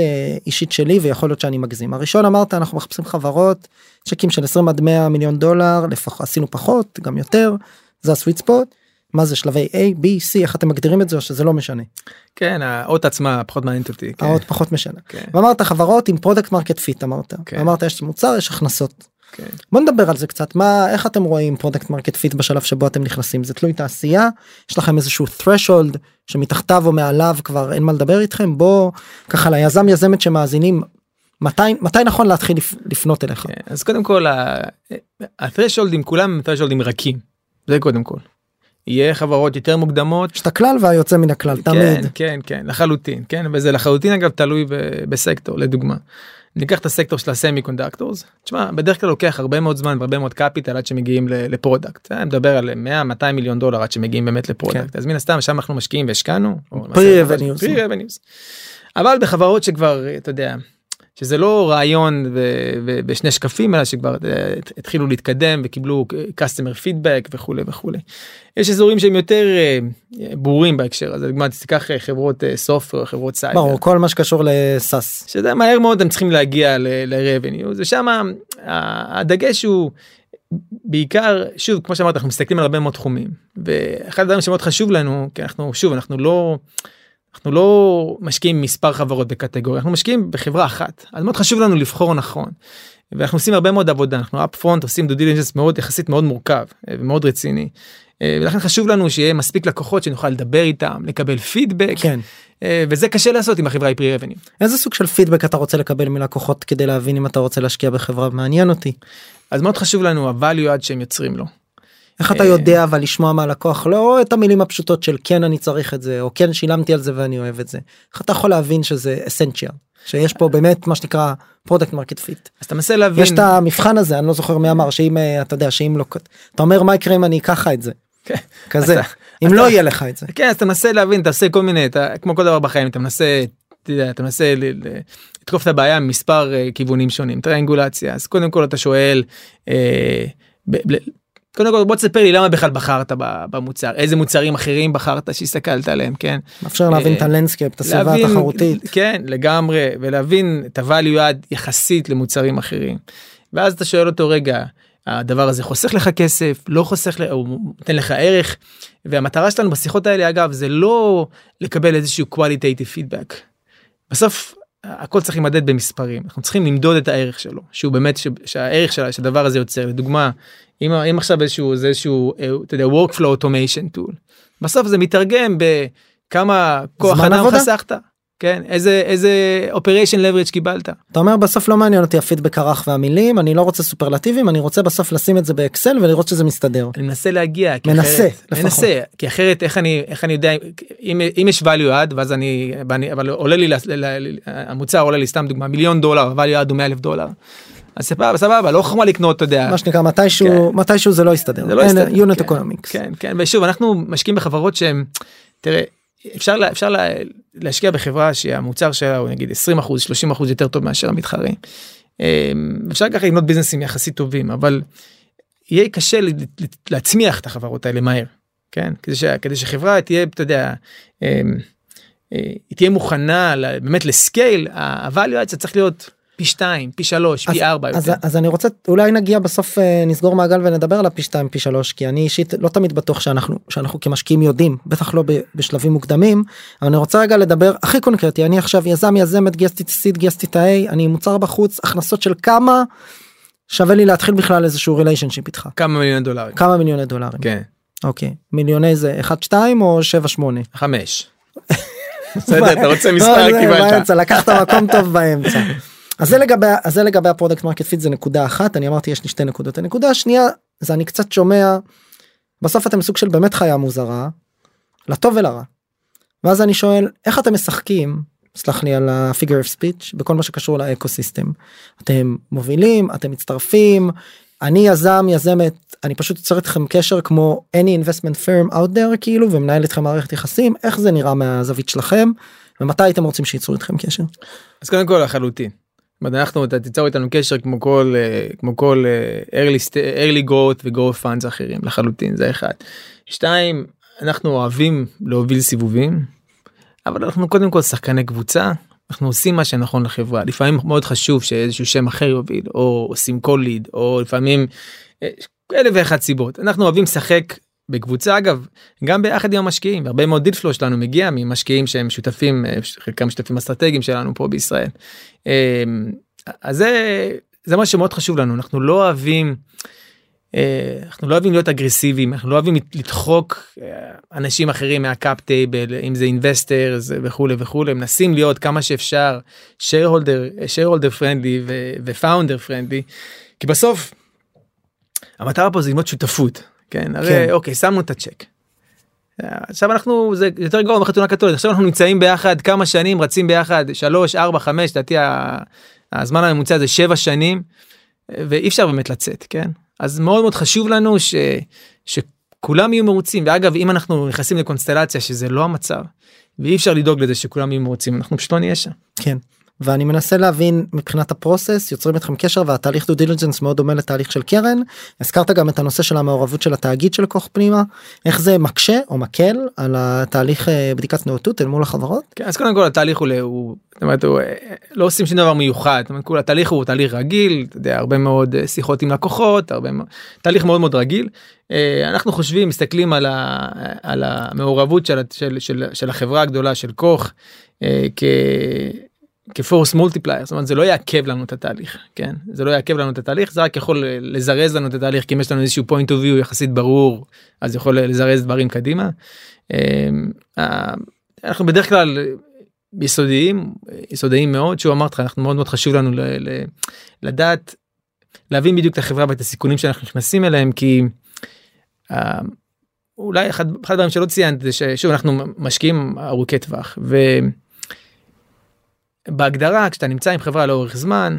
אישית שלי, ויכול להיות שאני מגזים. הראשון אמרת, אנחנו מחפשים חברות, צ'קים של עשרים עד מאה מיליון דולר, לפח, עשינו פחות, גם יותר, זה הסוויט ספוט. מה זה שלבי A, B, C, איך אתם מגדירים את זה או שזה לא משנה? כן, האות עצמה פחות מעניינת אותי. האות פחות משנה. ואמרת חברות עם פרודקט מרקט פיט, אמרת. אמרת יש מוצר, יש הכנסות. בוא נדבר על זה קצת, איך אתם רואים פרודקט מרקט פיט בשלב שבו אתם נכנסים? זה תלוי תעשייה, יש לכם איזשהו threshold שמתחתיו או מעליו כבר אין מה לדבר איתכם, בוא ככה ליזם יזמת שמאזינים, מתי, מתי נכון להתחיל לפנות אליך? אז קודם כל, ה-thresholdים כולם, thresholdים רכים. זה קודם כל. יהיה חברות יותר מוקדמות. שאתה כלל והיוצא מן הכלל, כן, תמיד. כן, כן, כן, לחלוטין, כן, וזה לחלוטין אגב תלוי ב- בסקטור, לדוגמה. ניקח את הסקטור של הסמי-קונדקטורס, תשמע, בדרך כלל לוקח הרבה מאוד זמן והרבה מאוד קפיטל עד שמגיעים לפרודקט, אני מדבר על מאה מאתיים מיליון דולר עד שמגיעים באמת לפרודקט, אז מן הסתם שם אנחנו משקיעים והשקענו. פרי-רבניוס. פרי-רבניוס. אבל בחברות שכבר, אתה יודע, שזה לא רעיון בשני שקפים, אלא שכבר התחילו להתקדם וקיבלו customer feedback וכו' וכו'. יש אזורים שהם יותר ברורים בהקשר הזה, לדוגמה, תיקח חברות סופר, חברות סייבר. ברור, כל מה שקשור לסאס. שזה מהר מאוד הם צריכים להגיע ל-revenue, ושם הדגש הוא בעיקר, שוב, כמו שאמרת, אנחנו מסתכלים על הרבה מאוד תחומים, ואחד הדברים שמאוד חשוב לנו, כי אנחנו, שוב, אנחנו לא... אנחנו לא משקיעים מספר חברות בקטגוריה, אנחנו משקיעים בחברה אחת. אז מאוד חשוב לנו לבחור נכון. ואנחנו עושים הרבה מאוד עבודה, אנחנו up front, עושים due diligence מאוד, יחסית מאוד מורכב ומאוד רציני. ולכן חשוב לנו שיהיה מספיק לקוחות שנוכל לדבר איתם, לקבל פידבק. כן. וזה קשה לעשות עם החברה פרי-רבניו. איזה סוג של פידבק אתה רוצה לקבל מלקוחות כדי להבין אם אתה רוצה להשקיע בחברה? מעניין אותי. אז מאוד חשוב לנו ה-value add שהם יוצרים לו. איך אתה יודע אבל לשמוע מהלקוח, לא את המילים הפשוטות של כן אני צריך את זה, או כן שילמתי על זה ואני אוהב את זה. איך אתה יכול להבין שזה essential, שיש פה באמת מה שנקרא product market fit. אז אתה מנסה להבין. יש את המבחן הזה, אני לא זוכר מי אמר, שאם אתה יודע, שאם לא, אתה אומר מה יקרה אם אני אקחה את זה. כזה, אם לא יהיה לך את זה. כן, אז אתה מנסה להבין, אתה עושה כל מיני, כמו כל דבר בחיים, אתה מנסה... אתה מנסה לתקוף את הבעיה ממספר כיוונים שונים, טריאנגולציה. אז קודם כל אתה שואל, קודם כל, בוא תספר לי למה בכלל בחרת במוצר, איזה מוצרים אחרים בחרת שהסתכלת עליהם, כן? אפשר להבין את הלנסקייפ, את הסביבה התחרותית. כן, לגמרי, ולהבין את ה-value add יחסית למוצרים אחרים. ואז אתה שואל אותו, רגע, הדבר הזה חוסך לך כסף, לא חוסך, או נותן לך ערך, והמטרה שלנו בשיחות האלה, אגב, זה לא לקבל איזשהו qualitative feedback. בסוף, הכל צריך למדד במספרים, אנחנו צריכים למדוד את הערך שלו, שהוא באמת, שהערך של הדבר הזה יוצר, לדוגמה, אם, אם עכשיו איזשהו, זה איזשהו, אתה יודע, workflow automation tool. בסוף זה מתרגם בכמה כוח אדם חסכת. כן? איזה, איזה operation leverage קיבלת. אתה אומר, בסוף לא מעניין אותי הפידבק הרך והמילים, אני לא רוצה סופרלטיבים, אני רוצה בסוף לשים את זה באקסל ולראות שזה מסתדר. אני מנסה להגיע. מנסה, לפחות. מנסה, כי אחרת איך אני, איך אני יודע, אם, אם יש value add, ואז אני, אבל עולה לי, המוצר עולה לי סתם דוגמה, מיליון דולר, value add הוא מאה אלף דולר. אז סבבה, סבבה, לא חכמה לקנות, אתה יודע. מה שנקרא, מתישהו, מתישהו זה לא יסתדר. זה לא יסתדר. Unit Economics. כן, כן, ושוב, אנחנו משקיעים בחברות שהם, תראה, אפשר, לה, אפשר לה, להשקיע בחברה שהמוצר שלה הוא נגיד עשרים אחוז, שלושים אחוז יותר טוב מאשר המתחרים. אפשר ככה לבנות ביזנסים יחסית טובים, אבל יהיה קשה להצמיח את החברות האלה מהר, כן? כדי, ש, כדי שחברה תהיה, אתה יודע, היא תהיה מוכנה באמת לסקייל, ה-value add צריך להיות פי שתיים, פי שלוש, פי ארבע. אז, אז אני רוצה, אולי נגיע בסוף, נסגור מעגל ונדבר על הפי שתיים, פי שלוש, כי אני אישית לא תמיד בטוח שאנחנו, שאנחנו כמשקיעים יודעים, בטח לא בשלבים מוקדמים, אבל אני רוצה רגע לדבר הכי קונקרטי, אני עכשיו יזם, יזמת, גייסתי את ה-C, גייסתי את ה-A, אני מוצר בחוץ, הכנסות של כמה, שווה לי להתחיל בכלל איזשהו relationship איתך. כמה מיליוני דולרים. כמה מיליוני דולרים. כן. אוקיי. מיליוני זה אחת שתיים או שבע שמונה? חמש. בסדר, אתה רוצה מספר, קיבלת. לקחת מקום טוב באמצע. אז זה לגבי, אז זה לגבי הפרודקט מרקט פיט, זה נקודה אחת, אני אמרתי יש לי שתי נקודות, הנקודה השנייה, זה אני קצת שומע, בסוף אתם סוג של באמת חיה מוזרה, לטוב ולרע, ואז אני שואל, איך אתם משחקים, סלח לי על ה-figure of speech, בכל מה שקשור לאקוסיסטם, אתם מובילים, אתם מצטרפים, אני יזם, יזמת, אני פשוט יוצר אתכם קשר כמו any investment firm out there, כאילו, ומנהל אתכם מערכת יחסים, איך זה נראה מהזווית שלכם, ומתי הייתם רוצים שייצרו אתכם קשר? אז קודם כל, החלוטין. אנחנו, אתה תיצור איתנו קשר כמו כל, כמו כל early, early growth ו-growth funds אחרים, לחלוטין, זה אחד. שתיים, אנחנו אוהבים להוביל סיבובים, אבל אנחנו קודם כל שחקני קבוצה, אנחנו עושים מה שנכון לחברה, לפעמים מאוד חשוב שאיזשהו שם אחר יוביל, או עושים כל ליד, או לפעמים אלף ואחת סיבות, אנחנו אוהבים לשחק בקבוצה, אגב, גם ביחד עם המשקיעים, הרבה מאוד דיל פלו שלנו מגיע ממשקיעים שהם שותפים, חלקם שותפים אסטרטגיים שלנו פה בישראל, אז זה, זה מה שמאוד חשוב לנו, אנחנו לא אוהבים, אנחנו לא אוהבים להיות אגרסיביים, אנחנו לא אוהבים לדחוק אנשים אחרים מהקאפ טייבל, אם זה אינבסטרס וכו' וכו', מנסים להיות כמה שאפשר shareholder friendly ו-founder friendly, כי בסוף המטרה פה זה ללמוד שותפות, כן, הרי אוקיי, שמנו את הצ'ק, עכשיו אנחנו, זה יותר גרוע מחתונה קתולית, עכשיו אנחנו נמצאים ביחד כמה שנים, רצים ביחד, שלוש, ארבע, חמש, לדעתי הזמן הממוצע הזה שבע שנים, ואי אפשר באמת לצאת, כן? אז מאוד מאוד חשוב לנו ש, שכולם יהיו מרוצים, ואגב, אם אנחנו נכנסים לקונסטלציה שזה לא המצב, ואי אפשר לדאוג לזה שכולם יהיו מרוצים, אנחנו פשוט לא נהיה שם. כן, ואני מנסה להבין מבחינת הפרוסס, יוצרים אתכם קשר, והתהליך דו דיליג'נס מאוד דומה לתהליך של קרן, הזכרת גם את הנושא של המעורבות של התאגיד של כוח פנימה, איך זה מקשה או מקל על התהליך בדיקת נאותות אל מול החברות? כן, אז קודם כל התהליך הוא, הוא, זאת אומרת, הוא לא עושים שום דבר מיוחד, זאת אומרת, כל התהליך הוא תהליך רגיל, אתה יודע, הרבה מאוד שיחות עם לקוחות, הרבה, תהליך מאוד מאוד רגיל, אנחנו חושבים, מסתכלים על, ה, על המעורבות של, של, של, של החברה הגדולה של כוח, כ... כפורס מולטיפלייר, זאת אומרת, זה לא יעכב לנו את התהליך, כן? זה לא יעכב לנו את התהליך, זה רק יכול לזרז לנו את התהליך, כי אם יש לנו איזשהו point of view יחסית ברור, אז יכול לזרז דברים קדימה. אנחנו בדרך כלל יסודיים, יסודיים מאוד, שהוא אמרת, אנחנו מאוד מאוד חשוב לנו לדעת, להבין בדיוק את החברה ואת הסיכונים שאנחנו נכנסים אליהם, כי אולי אחד הדברים שלא ציינת, זה ששוב, אנחנו משקיעים ארוכי טווח, ו... בהגדרה, כשאתה נמצא עם חברה לאורך זמן,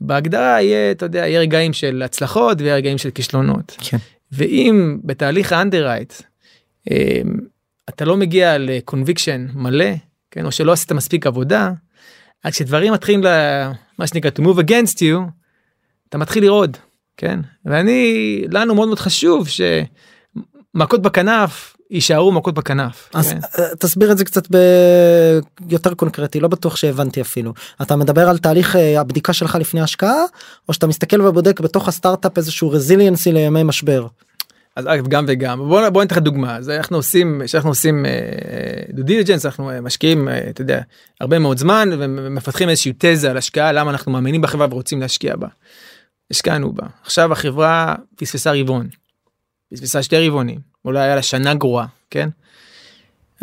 בהגדרה יהיה, אתה יודע, יהיה רגעים של הצלחות ויהיה רגעים של כישלונות. כן. ואם בתהליך האנדרייט, אתה לא מגיע לקונביקשן מלא, כן, או שלא עשית מספיק עבודה, אז כשדברים מתחילים למה שנקרא, to move against you, אתה מתחיל לרעוד, כן? ואני, לנו מאוד מאוד חשוב שמכות בכנף, יישארו מכות בכנף. אז תסביר את זה קצת ביותר קונקרטי, לא בטוח שהבנתי אפילו. אתה מדבר על תהליך הבדיקה שלך לפני ההשקעה, או שאתה מסתכל ובודק בתוך הסטארט-אפ איזשהו רזיליאנסי לימי משבר? אז גם וגם. בואו נתחיל דוגמה. אז אנחנו עושים, כשאנחנו עושים דו דיליג'נס, אנחנו משקיעים, אתה יודע, הרבה מאוד זמן, ומפתחים איזושהי תזה על השקעה, למה אנחנו מאמינים בחברה ורוצים להשקיע בה. השקענו בה. עכשיו החברה פספסה רבעון. פספסה שתי רבעונים. אולי היה לה שנה גרועה, כן?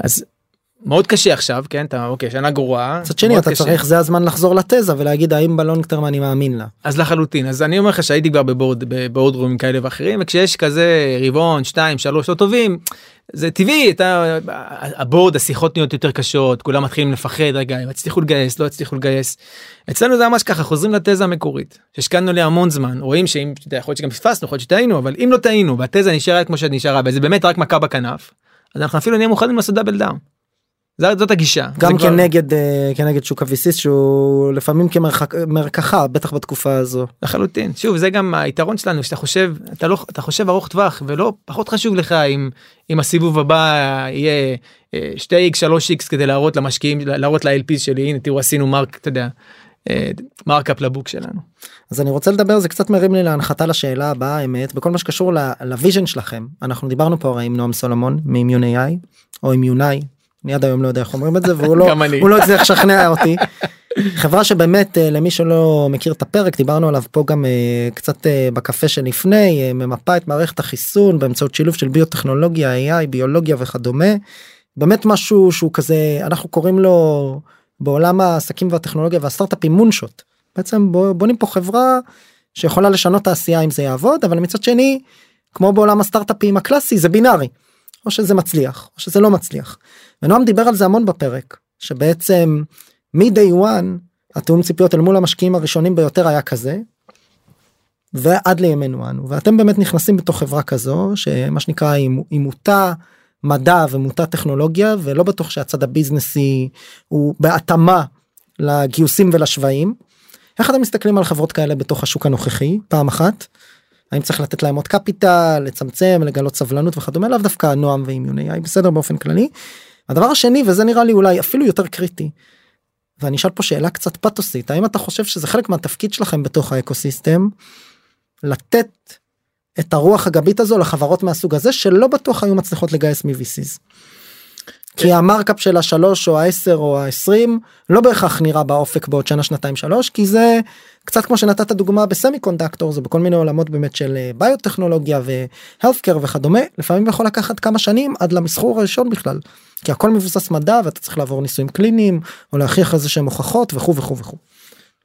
אז מאוד קשה עכשיו, כן? אתה, אוקיי, שנה גרועה. קצת שני, אתה קשה. צריך, זה הזמן לחזור לתזה ולהגיד, האם בלונג טרם אני מאמין לה? אז לחלוטין. אז אני אומר לך שהייתי כבר בבורד, בבורד רומים כאלה ואחרים, וכשיש כזה רבעון, שתיים, שלוש, לא טובים, זה טבעי, אתה, הבורד, השיחות נהיות יותר קשות, כולם מתחילים לפחד, רגע, אם הצליחו לגייס, לא הצליחו לגייס. אצלנו זה ממש ככה, חוזרים לתזה המקורית, ששקענו לה המון זמן, רואים שאם, יכול להיות שגם פספסנו, יכול להיות שטעינו, אבל אם לא טעינו, והתזה נשארה כמו שנשארה, וזה באמת רק מכה בכנף, אז אנחנו אפילו נהיה מוכנים לעשות דאבל דאון. זאת הגישה. גם כנגד שוק הוויסיס, שהוא לפעמים כמרקחה, בטח בתקופה הזו. לחלוטין. שוב, זה גם היתרון שלנו, שאתה חושב, אתה חושב ארוך טווח, ולא פחות חשוב לך אם הסיבוב הבא יהיה שתיים, שלוש איקס, כדי להראות למשקיעים, להראות ל-אל פי'ס שלי, הנה תראו, עשינו מרק, אתה יודע, מרקאפ לבוק שלנו. אז אני רוצה לדבר, זה קצת מרים לי להנחתה לשאלה הבאה, האמת, בכל מה שקשור לוויז'ן שלכם. אנחנו דיברנו פה הרי עם נועם סולומון, מ-Immune איי איי, או Immune איי איי. אני עד היום לא יודע איך אומרים את זה, והוא לא הצליח לשכנע אותי. חברה שבאמת, למי שלא מכיר את הפרק, דיברנו עליו פה גם קצת בקפה שלפני, ממפה את מערכת החיסון, באמצעות שילוב של ביוטכנולוגיה, איי איי, ביולוגיה וכדומה. באמת משהו שהוא כזה, אנחנו קוראים לו, בעולם העסקים והטכנולוגיה והסטארט-אפים מונשוט. בעצם בונים פה חברה שיכולה לשנות את העשייה אם זה יעבוד, אבל מצד שני, כמו בעולם הסטארט-אפים הקלאסי, זה בינארי. או שזה מצליח, או שזה לא מצליח. ונועם דיבר על זה המון בפרק, שבעצם מ-day one, התאום ציפיות אל מול המשקיעים הראשונים ביותר היה כזה, ועד לימינו אנו, ואתם באמת נכנסים בתוך חברה כזו, שמה שנקרא היא מוטה מדע ומוטה טכנולוגיה, ולא בטוח שהצד הביזנסי הוא בהתאמה לגיוסים ולשוויים. איך אתם מסתכלים על חברות כאלה בתוך השוק הנוכחי, פעם אחת? האם צריך לתת להם עוד קפיטל, לצמצם, לגלות סבלנות וכדומה, לאו דווקא נועם ואימיון איי, בסדר באופן כללי. הדבר השני, וזה נראה לי אולי אפילו יותר קריטי, ואני אשאל פה שאלה קצת פתוסית, האם אתה חושב שזה חלק מהתפקיד שלכם בתוך האקוסיסטם, לתת את הרוח הגבית הזו לחברות מהסוג הזה, שלא בטוח היו מצליחות לגייס מ-וי סיז? כי המרקאפ של השלוש או העשר או העשרים, לא בהכרח נראה באופק בעוד שנה, שנתיים, שלוש, כי זה קצת כמו שנתת דוגמה בסמי קונדקטור, זה בכל מיני עולמות באמת של ביוטכנולוגיה והלפקר וכדומה, לפעמים יכול לקחת כמה שנים עד למסחור הראשון בכלל, כי הכל מבוסס מדע ואתה צריך לעבור ניסויים קליניים, או להכריח איזה שהם הוכחות וכו' וכו' וכו'.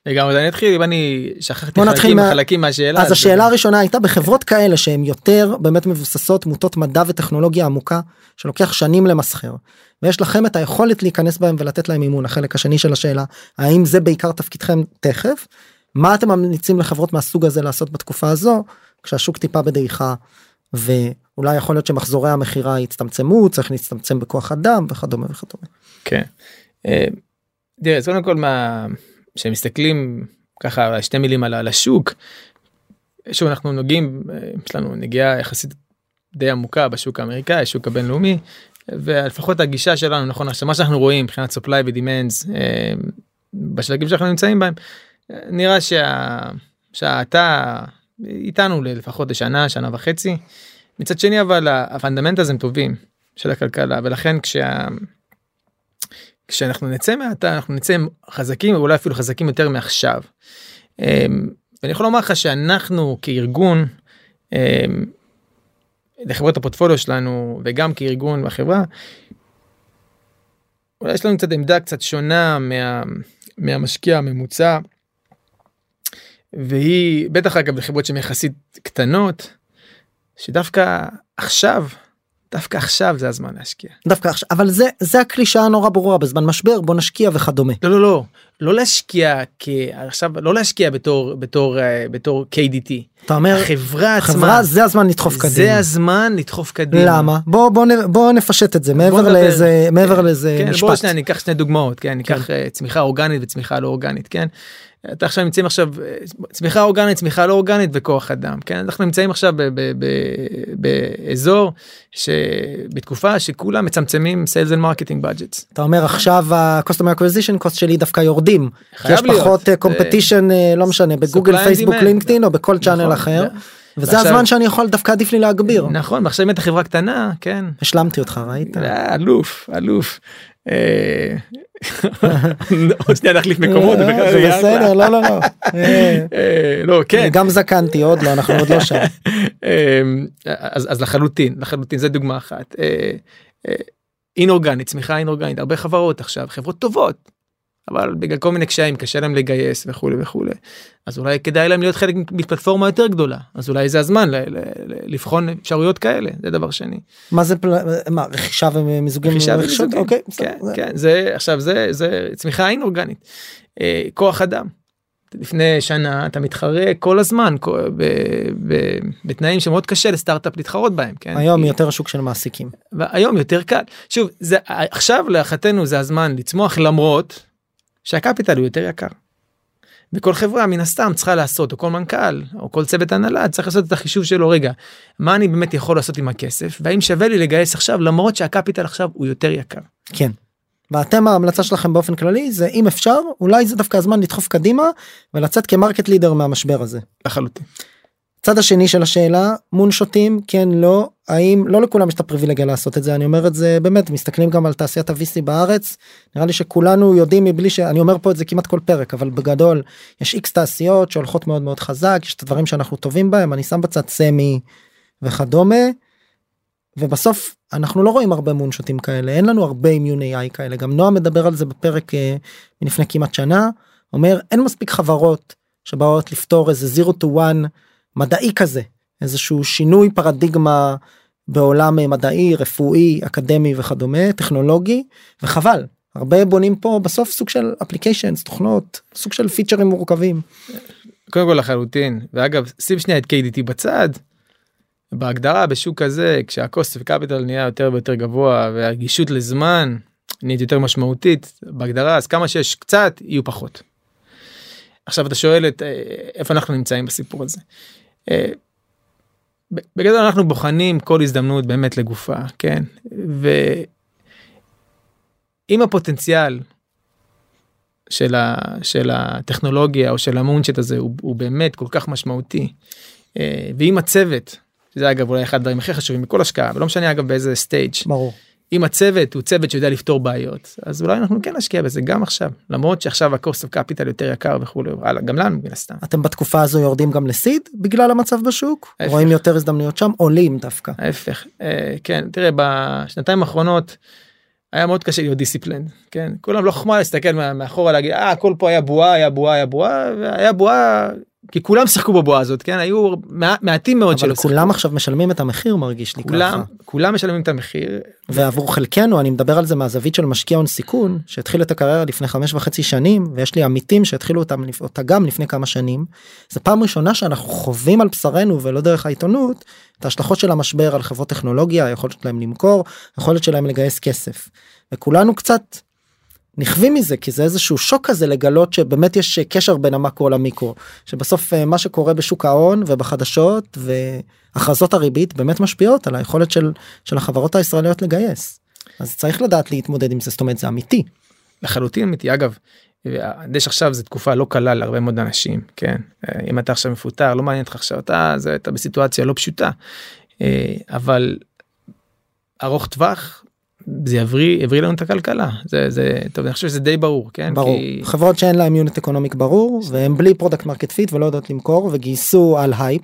לגמרי, אני אתחיל, אם אני שכחתי חלקים, מה... חלקים מהשאלה. אז השאלה זה... הראשונה הייתה, בחברות כאלה שהן יותר באמת מבוססות, מוטות מדע וטכנולוגיה עמוקה, שלוקח שנים למסחר, ויש לכם את היכולת להיכנס בהם ולתת להם אימון, החלק השני של השאלה, האם זה בעיקר תפקידכם תכף? מה אתם ממליצים לחברות מהסוג הזה לעשות בתקופה הזו, כשהשוק טיפה בדעיכה, ואולי יכול להיות שמחזורי המחירה יצטמצמו, צריך להצטמצם בכוח אדם וכדומה וכדומה. כן. תראה, אז קודם כל מה... שמסתכלים ככה שתי מילים על השוק, שוב אנחנו נוגעים, יש לנו נגיעה יחסית די עמוקה בשוק האמריקאי, שוק הבינלאומי, ולפחות הגישה שלנו, נכון, מה שאנחנו רואים מבחינת supply ו-demands, בשלגים שאנחנו נמצאים בהם, נראה שההאטה איתנו לפחות לשנה, שנה וחצי, מצד שני אבל הפונדמנטלס הם טובים של הכלכלה, ולכן כשה... כשאנחנו נצא מעתה, אנחנו נצא חזקים, ואולי אפילו חזקים יותר מעכשיו. ואני יכול לומר לך שאנחנו כארגון, לחברות הפורטפוליו שלנו, וגם כארגון בחברה, אולי יש לנו קצת עמדה קצת שונה מה, מהמשקיע הממוצע, והיא בטח אגב לחברות שהן יחסית קטנות, שדווקא עכשיו, דווקא עכשיו זה הזמן להשקיע. דווקא עכשיו, אבל זה, זה הקלישה הנורא ברורה, בזמן משבר, בוא נשקיע וכדומה. לא, לא, לא, לא להשקיע כ... עכשיו, לא להשקיע בתור, בתור, בתור K D T. אתה אומר, החברה עצמה, חברה, זה הזמן לדחוף קדימה. זה הזמן לדחוף קדימה. למה? בוא, בוא, בוא נפשט את זה, מעבר לאיזה, מעבר לאיזה כן, משפט. בוא שני, אני אקח שני דוגמאות, כן? אני אקח כן. צמיחה אורגנית וצמיחה לא אורגנית, כן? אתה עכשיו נמצאים עכשיו, צמיחה אורגנית, צמיחה לא אורגנית וכוח אדם, כן? אנחנו נמצאים עכשיו ב- ב- ב- באזור שבתקופה שכולם מצמצמים sales and marketing budgets. אתה אומר עכשיו ה-customer acquisition cost שלי דווקא יורדים, כי יש פחות competition, לא משנה, בגוגל, פייסבוק, לינקדאין או בכל צ'אנל אחר, וזה הזמן שאני יכול דווקא עדיף לי להגביר. נכון, ועכשיו באמת החברה קטנה, כן. השלמתי אותך, ראית? אלוף, אלוף. עוד שנייה נחליף מקומות בסדר, לא לא לא גם זקנתי עוד לא, אנחנו עוד לא שם. אז לחלוטין לחלוטין זה דוגמה אחת אינורגנית, צמיחה אינורגנית. הרבה חברות עכשיו, חברות טובות, אבל בגלל כל מיני קשיים קשה להם לגייס וכו' וכו', אז אולי כדאי להם להיות חלק מפלטפורמה יותר גדולה, אז אולי זה הזמן ל- ל- ל- לבחון אפשרויות כאלה, זה דבר שני. מה זה, פל... מה, רכישה ומזוגים? רכישה ומזוגים, אוקיי. כן, זה... כן, זה, עכשיו זה, זה צמיחה אינורגנית. אה, כוח אדם. לפני שנה אתה מתחרה כל הזמן כל, ב, ב, בתנאים שמאוד קשה לסטארט-אפ להתחרות בהם. כן? היום כי... יותר שוק של מעסיקים. והיום יותר קל. שוב, זה, עכשיו לאחתנו זה הזמן לצמוח למרות... שהקפיטל הוא יותר יקר. וכל חברה מן הסתם צריכה לעשות, או כל מנכ"ל, או כל צוות הנהלה, צריך לעשות את החישוב שלו, רגע, מה אני באמת יכול לעשות עם הכסף, והאם שווה לי לגייס עכשיו, למרות שהקפיטל עכשיו הוא יותר יקר. כן. ואתם, ההמלצה שלכם באופן כללי, זה אם אפשר, אולי זה דווקא הזמן לדחוף קדימה, ולצאת כמרקט לידר מהמשבר הזה. לחלוטין. הצד השני של השאלה, מונשוטים, כן, לא, האם, לא לכולם יש את הפריבילגיה לעשות את זה, אני אומר את זה באמת, מסתכלים גם על תעשיית ה-וי סי בארץ, נראה לי שכולנו יודעים מבלי ש... אני אומר פה את זה כמעט כל פרק, אבל בגדול, יש איקס תעשיות שהולכות מאוד מאוד חזק, יש את הדברים שאנחנו טובים בהם, אני שם בצד סמי וכדומה, ובסוף אנחנו לא רואים הרבה מונשוטים כאלה, אין לנו הרבה Immune איי כאלה, גם נועם מדבר על זה בפרק מלפני כמעט שנה, אומר, אין מספיק חברות שבאות לפתור איזה זירו טו וואן מדעי כזה, איזשהו שינוי פרדיגמה בעולם מדעי, רפואי, אקדמי וכדומה, טכנולוגי, וחבל. הרבה בונים פה בסוף סוג של אפליקיישנס, תוכנות, סוג של פיצ'רים מורכבים. קודם כל לחלוטין, ואגב, שים שנייה את קיי די טי בצד, בהגדרה בשוק הזה, כשהקוסט וקפיטל נהיה יותר ויותר גבוה, והגישות לזמן נהיית יותר משמעותית, בהגדרה, אז כמה שיש קצת, יהיו פחות. עכשיו אתה שואל את, איפה אנחנו נמצאים בסיפור הזה? בגלל אנחנו בוחנים כל הזדמנות באמת לגופה, כן? ואם הפוטנציאל של, ה... של הטכנולוגיה או של המונצ'ט הזה הוא... הוא באמת כל כך משמעותי, ואם הצוות, שזה אגב אולי אחד הדברים הכי חשובים מכל השקעה, ולא משנה אגב באיזה סטייג', ברור. אם הצוות הוא צוות שיודע לפתור בעיות, אז אולי אנחנו כן נשקיע בזה גם עכשיו, למרות שעכשיו הקוסט קפיטל יותר יקר וכו', גם לנו מן הסתם. אתם בתקופה הזו יורדים גם לסיד, בגלל המצב בשוק? רואים יותר הזדמנויות שם, עולים דווקא. ההפך, כן, תראה, בשנתיים האחרונות, היה מאוד קשה להיות דיסציפלין, כן? כולם לא חוכמה להסתכל מאחורה, להגיד, אה, הכל פה היה בועה, היה בועה, היה בועה, והיה בועה, כי כולם שחקו בבועה הזאת, כן? היו מעטים מאוד שלא שחקו. אבל כולם עכשיו משלמים את המחיר, מרגיש לי ככה. כולם משלמים את המחיר. ועבור חלקנו, אני מדבר על זה מהזווית של משקיע הון סיכון, שהתחיל את הקריירה לפני חמש וחצי שנים, ויש לי עמיתים שהתחילו אותם, אותה גם לפני כמה שנים. זו פעם ראשונה שאנחנו חווים על בשרנו, ולא דרך העיתונות, את ההשלכות של המשבר על חברות טכנולוגיה, היכולת שלהם למכור, היכולת שלהם לגייס כסף. וכולנו קצת נכווים מזה, כי זה איזשהו שוק כזה לגלות שבאמת יש קשר בין המקרו למיקרו, שבסוף מה שקורה בשוק ההון ובחדשות והכרזות הריבית באמת משפיעות על היכולת של, של החברות הישראליות לגייס. אז צריך לדעת להתמודד עם זה, זאת אומרת זה אמיתי. לחלוטין אמיתי, אגב, דש עכשיו זו תקופה לא קלה להרבה מאוד אנשים, כן? אם אתה עכשיו מפוטר, לא מעניין לך עכשיו, אתה, זה, אתה בסיטואציה לא פשוטה, אבל ארוך טווח, זה יבריא, יבריא לנו את הכלכלה. זה, זה, טוב, אני חושב שזה די ברור, כן? ברור. כי... חברות שאין להם יוניט אקונומיק ברור, והם בלי פרודקט מרקט פיט ולא יודעות למכור, וגייסו על הייפ,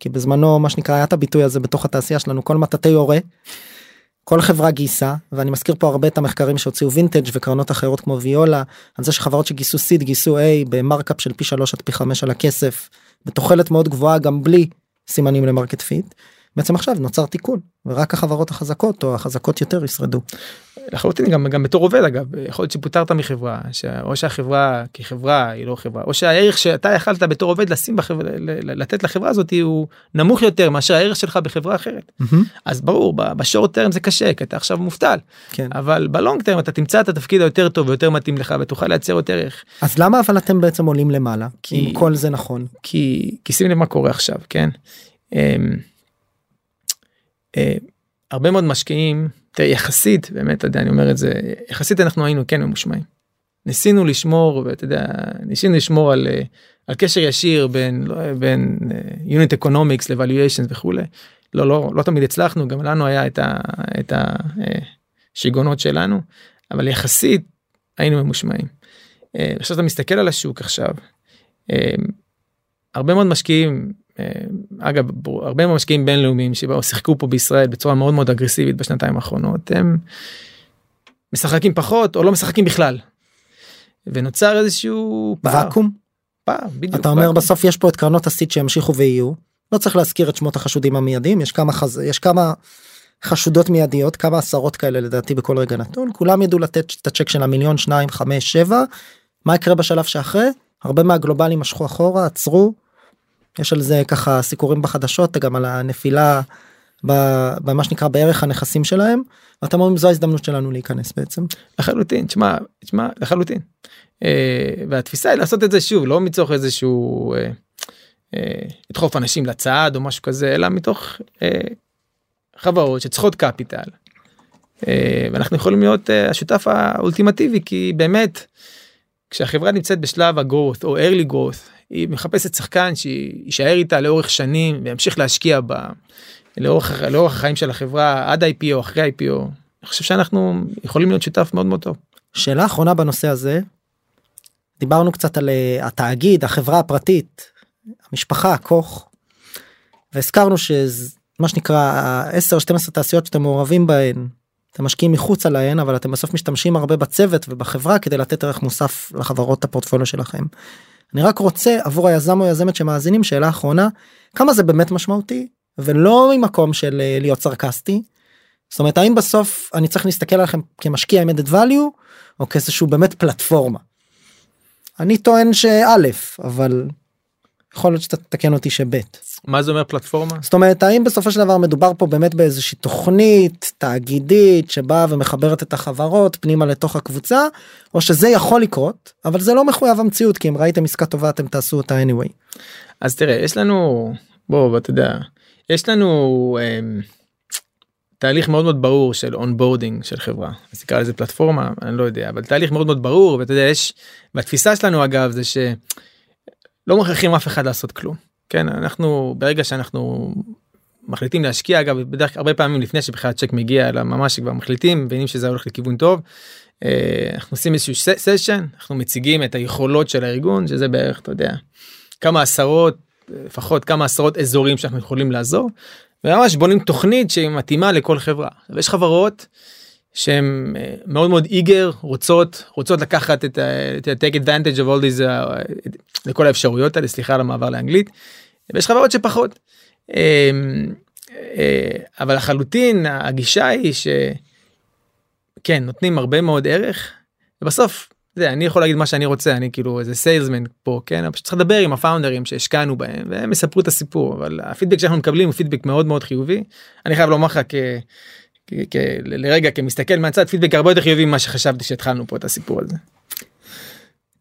כי בזמנו, מה שנקרא, היה את הביטוי הזה בתוך התעשייה שלנו, כל מטתי יורה, כל חברה גייסה, ואני מזכיר פה הרבה את המחקרים שהוציאו וינטג' וקרנות אחרות כמו ויולה, על זה שחברות שגייסו סיד, גייסו A, במרקאפ של פי שלוש עד פי חמש על הכסף, בתוחלת מאוד גבוהה, גם בלי סימנים למרקט פיט. בעצם עכשיו נוצר תיקון, ורק החברות החזקות או החזקות יותר ישרדו. לחלוטין גם, גם בתור עובד אגב, יכול להיות שפוטרת מחברה, או שהחברה כחברה היא לא חברה, או שהערך שאתה יכלת בתור עובד לשים בחברה, לתת לחברה הזאת הוא נמוך יותר מאשר הערך שלך בחברה אחרת. Mm-hmm. אז ברור, בשורט טרם זה קשה, כי אתה עכשיו מובטל, כן. אבל בלונג טרם אתה תמצא את התפקיד היותר טוב ויותר מתאים לך, ותוכל לייצר יותר ערך. אז למה אבל אתם בעצם עולים למעלה, כי, אם כל זה נכון? כי, כי שימי לב מה קורה עכשיו, כן? Uh, הרבה מאוד משקיעים, יחסית, באמת, אתה יודע, אני אומר את זה, יחסית אנחנו היינו כן ממושמעים. ניסינו לשמור, ואתה יודע, ניסינו לשמור על, uh, על קשר ישיר בין, לא, בין uh, unit economics ל-valuations וכו'. לא, לא, לא תמיד הצלחנו, גם לנו היה את השיגונות uh, שלנו, אבל יחסית היינו ממושמעים. Uh, עכשיו אתה מסתכל על השוק עכשיו, uh, הרבה מאוד משקיעים, אגב, הרבה מהמשקיעים בינלאומיים שבאו, שיחקו פה בישראל בצורה מאוד מאוד אגרסיבית בשנתיים האחרונות, הם משחקים פחות או לא משחקים בכלל. ונוצר איזשהו פער. ואקום? פער, בדיוק. אתה אומר, בסוף יש פה את קרנות הסיד שימשיכו ויהיו. לא צריך להזכיר את שמות החשודים המיידיים, יש כמה, חז... יש כמה חשודות מיידיות, כמה עשרות כאלה לדעתי בכל רגע נתון. כולם ידעו לתת את הצ'ק של המיליון, שניים, חמש, שבע. מה יקרה בשלב שאחרי? הרבה מהגלובלים משכו אחורה, עצרו. יש על זה ככה סיכורים בחדשות, גם על הנפילה, במה שנקרא בערך הנכסים שלהם, ואתה אומרים, זו ההזדמנות שלנו להיכנס בעצם. לחלוטין, תשמע, תשמע, לחלוטין. והתפיסה היא לעשות את זה שוב, לא מצורך איזשהו, לדחוף אנשים לצעד או משהו כזה, אלא מתוך חברות שצריכות קפיטל. ואנחנו יכולים להיות השותף האולטימטיבי, כי באמת, כשהחברה נמצאת בשלב הגרוות, או early growth, היא מחפשת שחקן שישאר איתה לאורך שנים, וימשיך להשקיע בה, לאורך, לאורך החיים של החברה, עד איי פי או, אחרי איי פי או. אני חושב שאנחנו יכולים להיות שותף מאוד מאוד טוב. שאלה האחרונה בנושא הזה, דיברנו קצת על התאגיד, החברה הפרטית, המשפחה, הכוח, והזכרנו שמה שנקרא, עשר שתים עשרה תעשיות שאתם מעורבים בהן, אתם משקיעים מחוץ עליהן, אבל אתם בסוף משתמשים הרבה בצוות ובחברה, כדי לתת ערך מוסף לחברות הפורטפוליו שלכם. אני רק רוצה עבור היזם או היזמת שמאזינים, שאלה אחרונה, כמה זה באמת משמעותי, ולא ממקום של להיות סרקסטי, זאת אומרת, האם בסוף אני צריך להסתכל עליכם כמשקיע עם added value, או כאיזשהו באמת פלטפורמה? אני טוען שא', אבל יכול להיות שאתה תקן אותי שבית. מה זה אומר פלטפורמה? זאת אומרת, האם בסופו של דבר מדובר פה באמת באיזושהי תוכנית תאגידית שבאה ומחברת את החברות פנימה לתוך הקבוצה, או שזה יכול לקרות, אבל זה לא מחויב המציאות, כי אם ראיתם עסקה טובה אתם תעשו אותה anyway. אז תראה, יש לנו, בוא, אתה יודע, יש לנו אה, תהליך מאוד מאוד ברור של אונבורדינג של חברה. אז תקרא לזה פלטפורמה, אני לא יודע, אבל תהליך מאוד מאוד ברור, ואתה יודע, יש, והתפיסה שלנו אגב זה ש... לא מכריחים אף אחד לעשות כלום. כן, אנחנו, ברגע שאנחנו מחליטים להשקיע, אגב, בדרך כלל הרבה פעמים לפני שבכלל הצ'ק מגיע, אלא ממש שכבר מחליטים, מבינים שזה הולך לכיוון טוב, אנחנו עושים איזשהו סשן, אנחנו מציגים את היכולות של הארגון, שזה בערך, אתה יודע, כמה עשרות, לפחות כמה עשרות אזורים שאנחנו יכולים לעזור, וממש בונים תוכנית שהיא מתאימה לכל חברה. ויש חברות שהן מאוד מאוד איגר, רוצות, רוצות לקחת את ה-take advantage of all these, לכל האפשרויות האלה, סליחה על המעבר לאנגלית, ויש חברות שפחות. אבל החלוטין, הגישה היא שכן, נותנים הרבה מאוד ערך, ובסוף, אני יכול להגיד מה שאני רוצה, אני כאילו איזה סיילסמן פה, כן? אני פשוט צריך לדבר עם הפאונדרים שהשקענו בהם, והם מספרו את הסיפור, אבל הפידבק שאנחנו מקבלים הוא פידבק מאוד מאוד חיובי, אני חייב לומר לך כ... כ- כ- לרגע, כמסתכל מהצד, פידבק הרבה יותר חיובי ממה שחשבתי שהתחלנו פה את הסיפור הזה.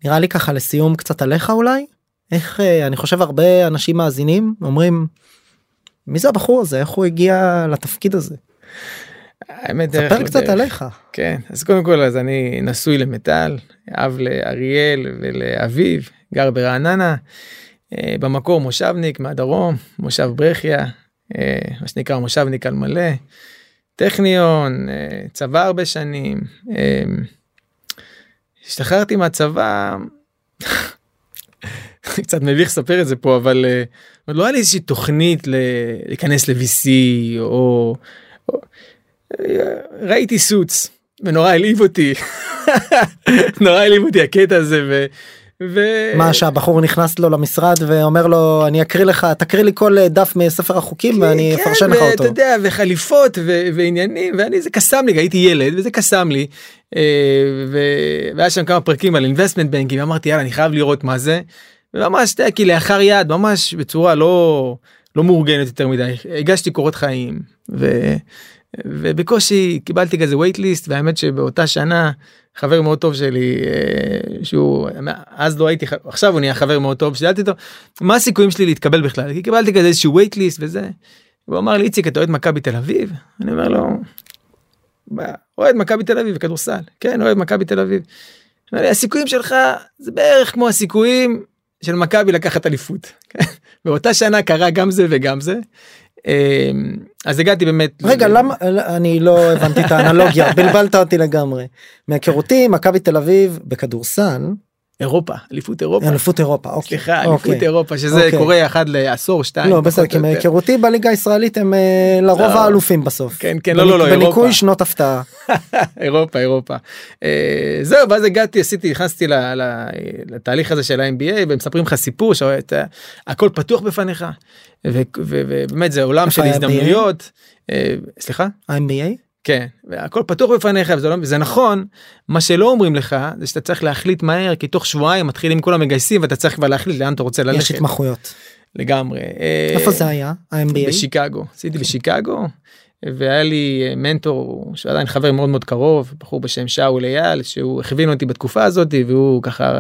נראה לי ככה לסיום קצת עליך אולי, איך, אני חושב הרבה אנשים מאזינים אומרים, מי זה הבחור הזה, איך הוא הגיע לתפקיד הזה? האמת, דרך ספר לא קצת דרך. עליך. כן, אז קודם כל, אז אני נשוי למטל, אב לאריאל ולאביו, גר ברעננה, במקור מושבניק מהדרום, מושב ברכיה, מה שנקרא מושבניק על מלא, טכניון, צבא הרבה שנים, השתחררתי מהצבא, קצת מביך לספר את זה פה, אבל לא היה לי איזושהי תוכנית להיכנס ל-וי סי, או ראיתי סוץ, ונורא העליב אותי, נורא העליב אותי הקטע הזה, ו... מה שהבחור נכנס לו למשרד ואומר לו אני אקריא לך, תקריא לי כל דף מספר החוקים ואני אפרשן לך אותו, וחליפות ועניינים, ואני, זה קסם לי, הייתי ילד וזה קסם לי, והיה שם כמה פרקים על investment banking, אמרתי יאללה אני חייב לראות מה זה, וממש כי לאחר יד, ממש בצורה לא מאורגנת יותר מדי, הגשתי קורות חיים ובקושי קיבלתי כזה waitlist, והאמת שבאותה שנה חבר מאוד טוב שלי, שהוא, אז לא הייתי, עכשיו הוא נהיה חבר מאוד טוב, שאלתי אותו, מה הסיכויים שלי להתקבל בכלל? כי קיבלתי כזה איזשהו waitlist וזה, והוא אמר לי, איציק, אתה אוהד מכבי תל אביב? אני אומר לו, אוהד מכבי תל אביב, כדורסל, כן, אוהד מכבי תל אביב. הוא אומר לי, הסיכויים שלך, זה בערך כמו הסיכויים של מכבי לקחת אליפות. באותה שנה קרה גם זה וגם זה, אז הגעתי באמת רגע, למה אני לא הבנתי את האנלוגיה, בלבלת אותי לגמרי. מהיכרותי מכבי תל אביב בכדורסל אירופה, אליפות אירופה, אליפות אירופה, אוקיי, סליחה, אליפות אירופה, שזה קורה אחד לעשור, שתיים, לא בסדר, כי מהיכרותי בליגה הישראלית הם לרוב האלופים בסוף, כן כן, לא לא לא, בניקוי שנות הפתעה, אירופה אירופה, זהו. ואז הגעתי, עשיתי, נכנסתי לתהליך הזה של ה-אם בי איי, ומספרים לך סיפור שהכל פתוח בפניך, ובאמת זה עולם של הזדמנויות, סליחה? ה-אם בי איי? כן, והכל פתוח בפניך, וזה נכון, מה שלא אומרים לך, זה שאתה צריך להחליט מהר, כי תוך שבועיים מתחילים כל המגייסים, ואתה צריך כבר להחליט לאן אתה רוצה ללכת. יש התמחויות. לגמרי. איפה זה היה, ה-אם בי איי? בשיקגו, עשיתי בשיקגו, והיה לי מנטור, שעדיין חבר מאוד מאוד קרוב, בחור בשם שאול אייל, שהוא הכווין אותי בתקופה הזאת, והוא ככה...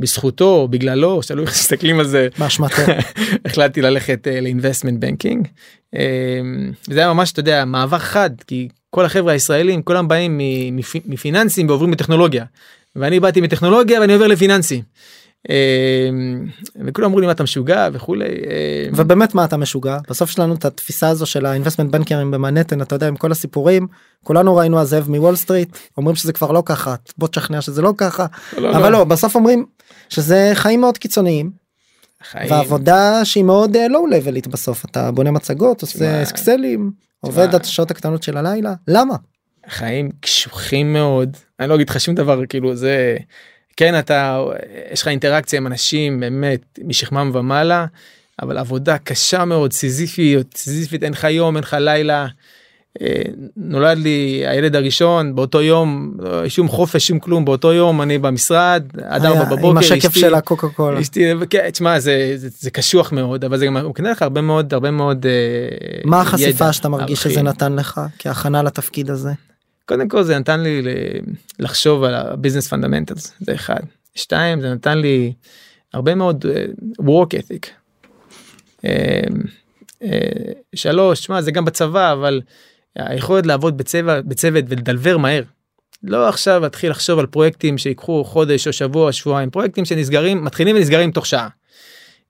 בזכותו, בגללו, שאלו איך מסתכלים על זה, החלטתי ללכת לאינבסטמנט בנקינג, וזה היה ממש, אתה יודע, מעבר חד, כי כל החבר'ה הישראלים, כולם באים מפיננסים ועוברים לטכנולוגיה, ואני באתי מטכנולוגיה ואני עובר לפיננסים, וכולם אמרו לי מה אתה משוגע וכולי. ובאמת מה אתה משוגע? בסוף שלנו את התפיסה הזו של האינבסטמנט בנקרים במנהטן, אתה יודע, עם כל הסיפורים, כולנו ראינו הזאב מוול סטריט, אומרים שזה כבר לא ככה, בוא תשכנע שזה לא ככה, אבל לא, בסוף אומרים שזה חיים מאוד קיצוניים, ועבודה שהיא מאוד לואו-לבלית בסוף, אתה בונה מצגות, עושה אקסלים, עובד את השעות הקטנות של הלילה, למה? חיים קשוחים מאוד, אני לא אגיד לך שום דבר, כאילו זה... כן, אתה, יש לך אינטראקציה עם אנשים, באמת, משכמם ומעלה, אבל עבודה קשה מאוד, סיזיפיות, סיזיפית, אין לך יום, אין לך לילה, נולד לי הילד הראשון, באותו יום, שום חופש, שום כלום, באותו יום אני במשרד, עד ארבע בבוקר. עם השקף של הקוקה קולה. תשמע, זה קשוח מאוד, אבל זה גם מקנה לך הרבה מאוד, הרבה מאוד ידע. מה החשיפה שאתה מרגיש שזה נתן לך, כהכנה לתפקיד הזה? קודם כל, זה נתן לי לחשוב על הביזנס פונדמנטלס, זה אחד. שתיים, זה נתן לי הרבה מאוד work ethic. שלוש, תשמע, זה גם בצבא, אבל היכולת לעבוד בצוות, בצוות ולדלבר מהר. לא עכשיו להתחיל לחשוב על פרויקטים שיקחו חודש או שבוע, שבועיים, פרויקטים שנסגרים, מתחילים ונסגרים תוך שעה.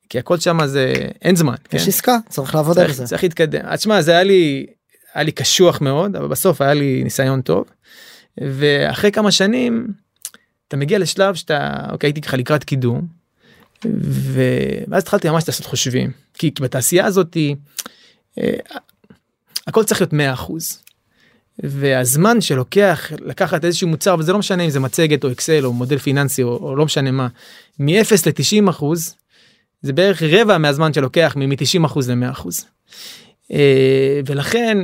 כי הכל שם זה, אין זמן. יש כן? עסקה, צריך לעבוד צריך, על זה. צריך להתקדם. אז תשמע, זה היה לי, היה לי קשוח מאוד, אבל בסוף היה לי ניסיון טוב. ואחרי כמה שנים, אתה מגיע לשלב שאתה, אוקיי, הייתי ככה לקראת קידום, ואז התחלתי ממש לעשות חושבים. כי, כי בתעשייה הזאת, אה, הכל צריך להיות מאה אחוז. והזמן שלוקח לקחת איזשהו מוצר, וזה לא משנה אם זה מצגת או אקסל או מודל פיננסי או, או לא משנה מה, מ-אפס ל-תשעים אחוז, זה בערך רבע מהזמן שלוקח מ-תשעים אחוז ל-מאה אחוז. אה, ולכן,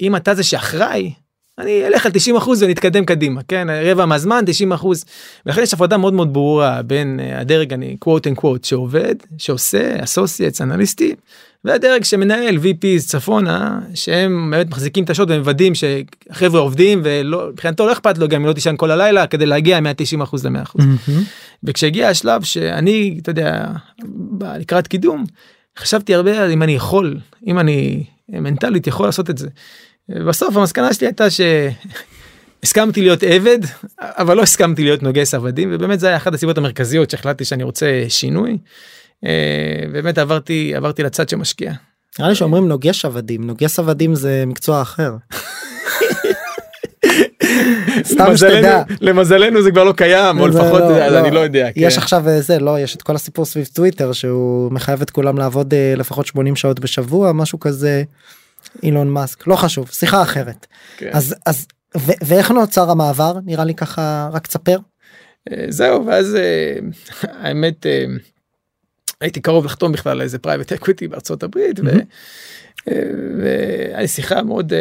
אם אתה זה שאחראי, אני אלך על תשעים אחוז ונתקדם קדימה, כן? רבע מהזמן, תשעים אחוז. ולכן יש הפרדה מאוד מאוד ברורה בין הדרג, אני quote and quote, שעובד, שעושה, associates, אנליסטים, והדרג שמנהל, וי פי'ס, צפונה, שהם באמת מחזיקים את השוט ומבדים שחבר'ה עובדים, ובחינתו לא אכפת לו גם אם לא תשען כל הלילה, כדי להגיע מ-תשעים אחוז ל-מאה אחוז. וכשהגיע השלב שאני, אתה יודע, לקראת קידום, חשבתי הרבה על אם אני יכול, אם אני מנטלית יכול לעשות את זה. ובסוף המסקנה שלי הייתה שהסכמתי להיות עבד, אבל לא הסכמתי להיות נוגס עבדים, ובאמת זה היה אחת הסיבות המרכזיות שהחלטתי שאני רוצה שינוי, ובאמת עברתי, עברתי לצד שמשקיע. נראה לי שאומרים נוגש עבדים, נוגס עבדים זה מקצוע אחר. סתם שתדע. למזלנו זה כבר לא קיים, או לפחות אני לא יודע. יש עכשיו זה, לא, יש את כל הסיפור סביב טוויטר, שהוא מחייב את כולם לעבוד לפחות שמונים שעות בשבוע, משהו כזה... אילון מאסק, לא חשוב, שיחה אחרת. כן. אז, אז, ו, ואיך נוצר המעבר? נראה לי ככה, רק תספר. זהו, ואז האמת, הייתי קרוב לחתום בכלל לאיזה פרייבט אקוויטי בארצות הברית, mm-hmm. ו, והיה לי שיחה מאוד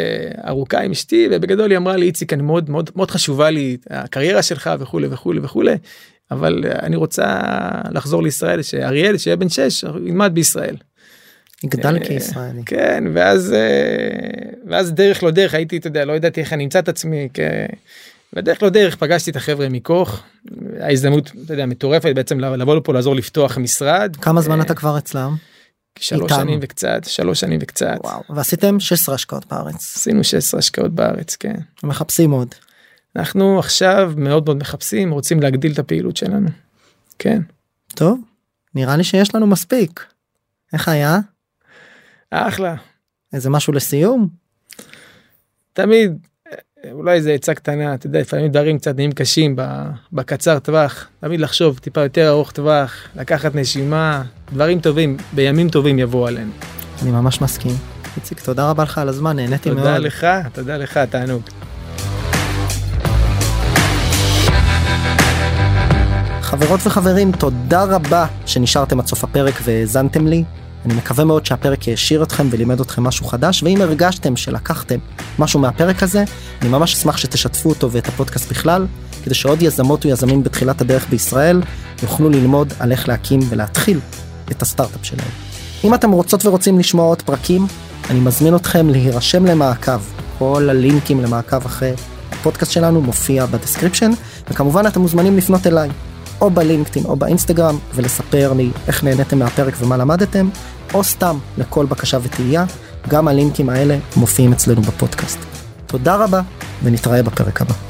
ארוכה עם אשתי, ובגדול היא אמרה לי, איציק, אני מאוד, מאוד, מאוד חשובה לי, הקריירה שלך וכו' וכו' וכו', אבל אני רוצה לחזור לישראל, שאריאל, שיהיה בן שש, ילמד בישראל. גדל כישראלי. כן, ואז, ואז דרך לא דרך, הייתי, אתה יודע, לא ידעתי איך אני אמצא את עצמי, ודרך לא דרך פגשתי את החבר'ה מכוח, ההזדמנות, אתה יודע, מטורפת בעצם לבוא לפה, לעזור לפתוח משרד. כמה זמן אתה כבר אצלם? שלוש שנים וקצת, שלוש שנים וקצת. וואו, ועשיתם שש עשרה השקעות בארץ. עשינו שש עשרה השקעות בארץ, כן. מחפשים עוד. אנחנו עכשיו מאוד מאוד מחפשים, רוצים להגדיל את הפעילות שלנו. כן. טוב, נראה לי שיש לנו מספיק. איך היה? אחלה. איזה משהו לסיום? תמיד, אולי איזה עצה קטנה, אתה יודע, לפעמים דברים קצת נעים קשים בקצר טווח, תמיד לחשוב טיפה יותר ארוך טווח, לקחת נשימה, דברים טובים, בימים טובים יבואו עלינו. אני ממש מסכים. איציק, תודה רבה לך על הזמן, נהניתי מאוד. תודה לך, תודה לך, תענוג. חברות וחברים, תודה רבה שנשארתם עד סוף הפרק והזנתם לי. אני מקווה מאוד שהפרק ישיר אתכם ולימד אתכם משהו חדש, ואם הרגשתם שלקחתם משהו מהפרק הזה, אני ממש אשמח שתשתפו אותו ואת הפודקאסט בכלל, כדי שעוד יזמות ויזמים בתחילת הדרך בישראל יוכלו ללמוד על איך להקים ולהתחיל את הסטארט-אפ שלהם. אם אתם רוצות ורוצים לשמוע עוד פרקים, אני מזמין אתכם להירשם למעקב. כל הלינקים למעקב אחרי הפודקאסט שלנו מופיע בדסקריפשן, וכמובן אתם מוזמנים לפנות אליי. או בלינקדאין או באינסטגרם, ולספר לי איך נהניתם מהפרק ומה למדתם, או סתם לכל בקשה ותהייה, גם הלינקים האלה מופיעים אצלנו בפודקאסט. תודה רבה, ונתראה בפרק הבא.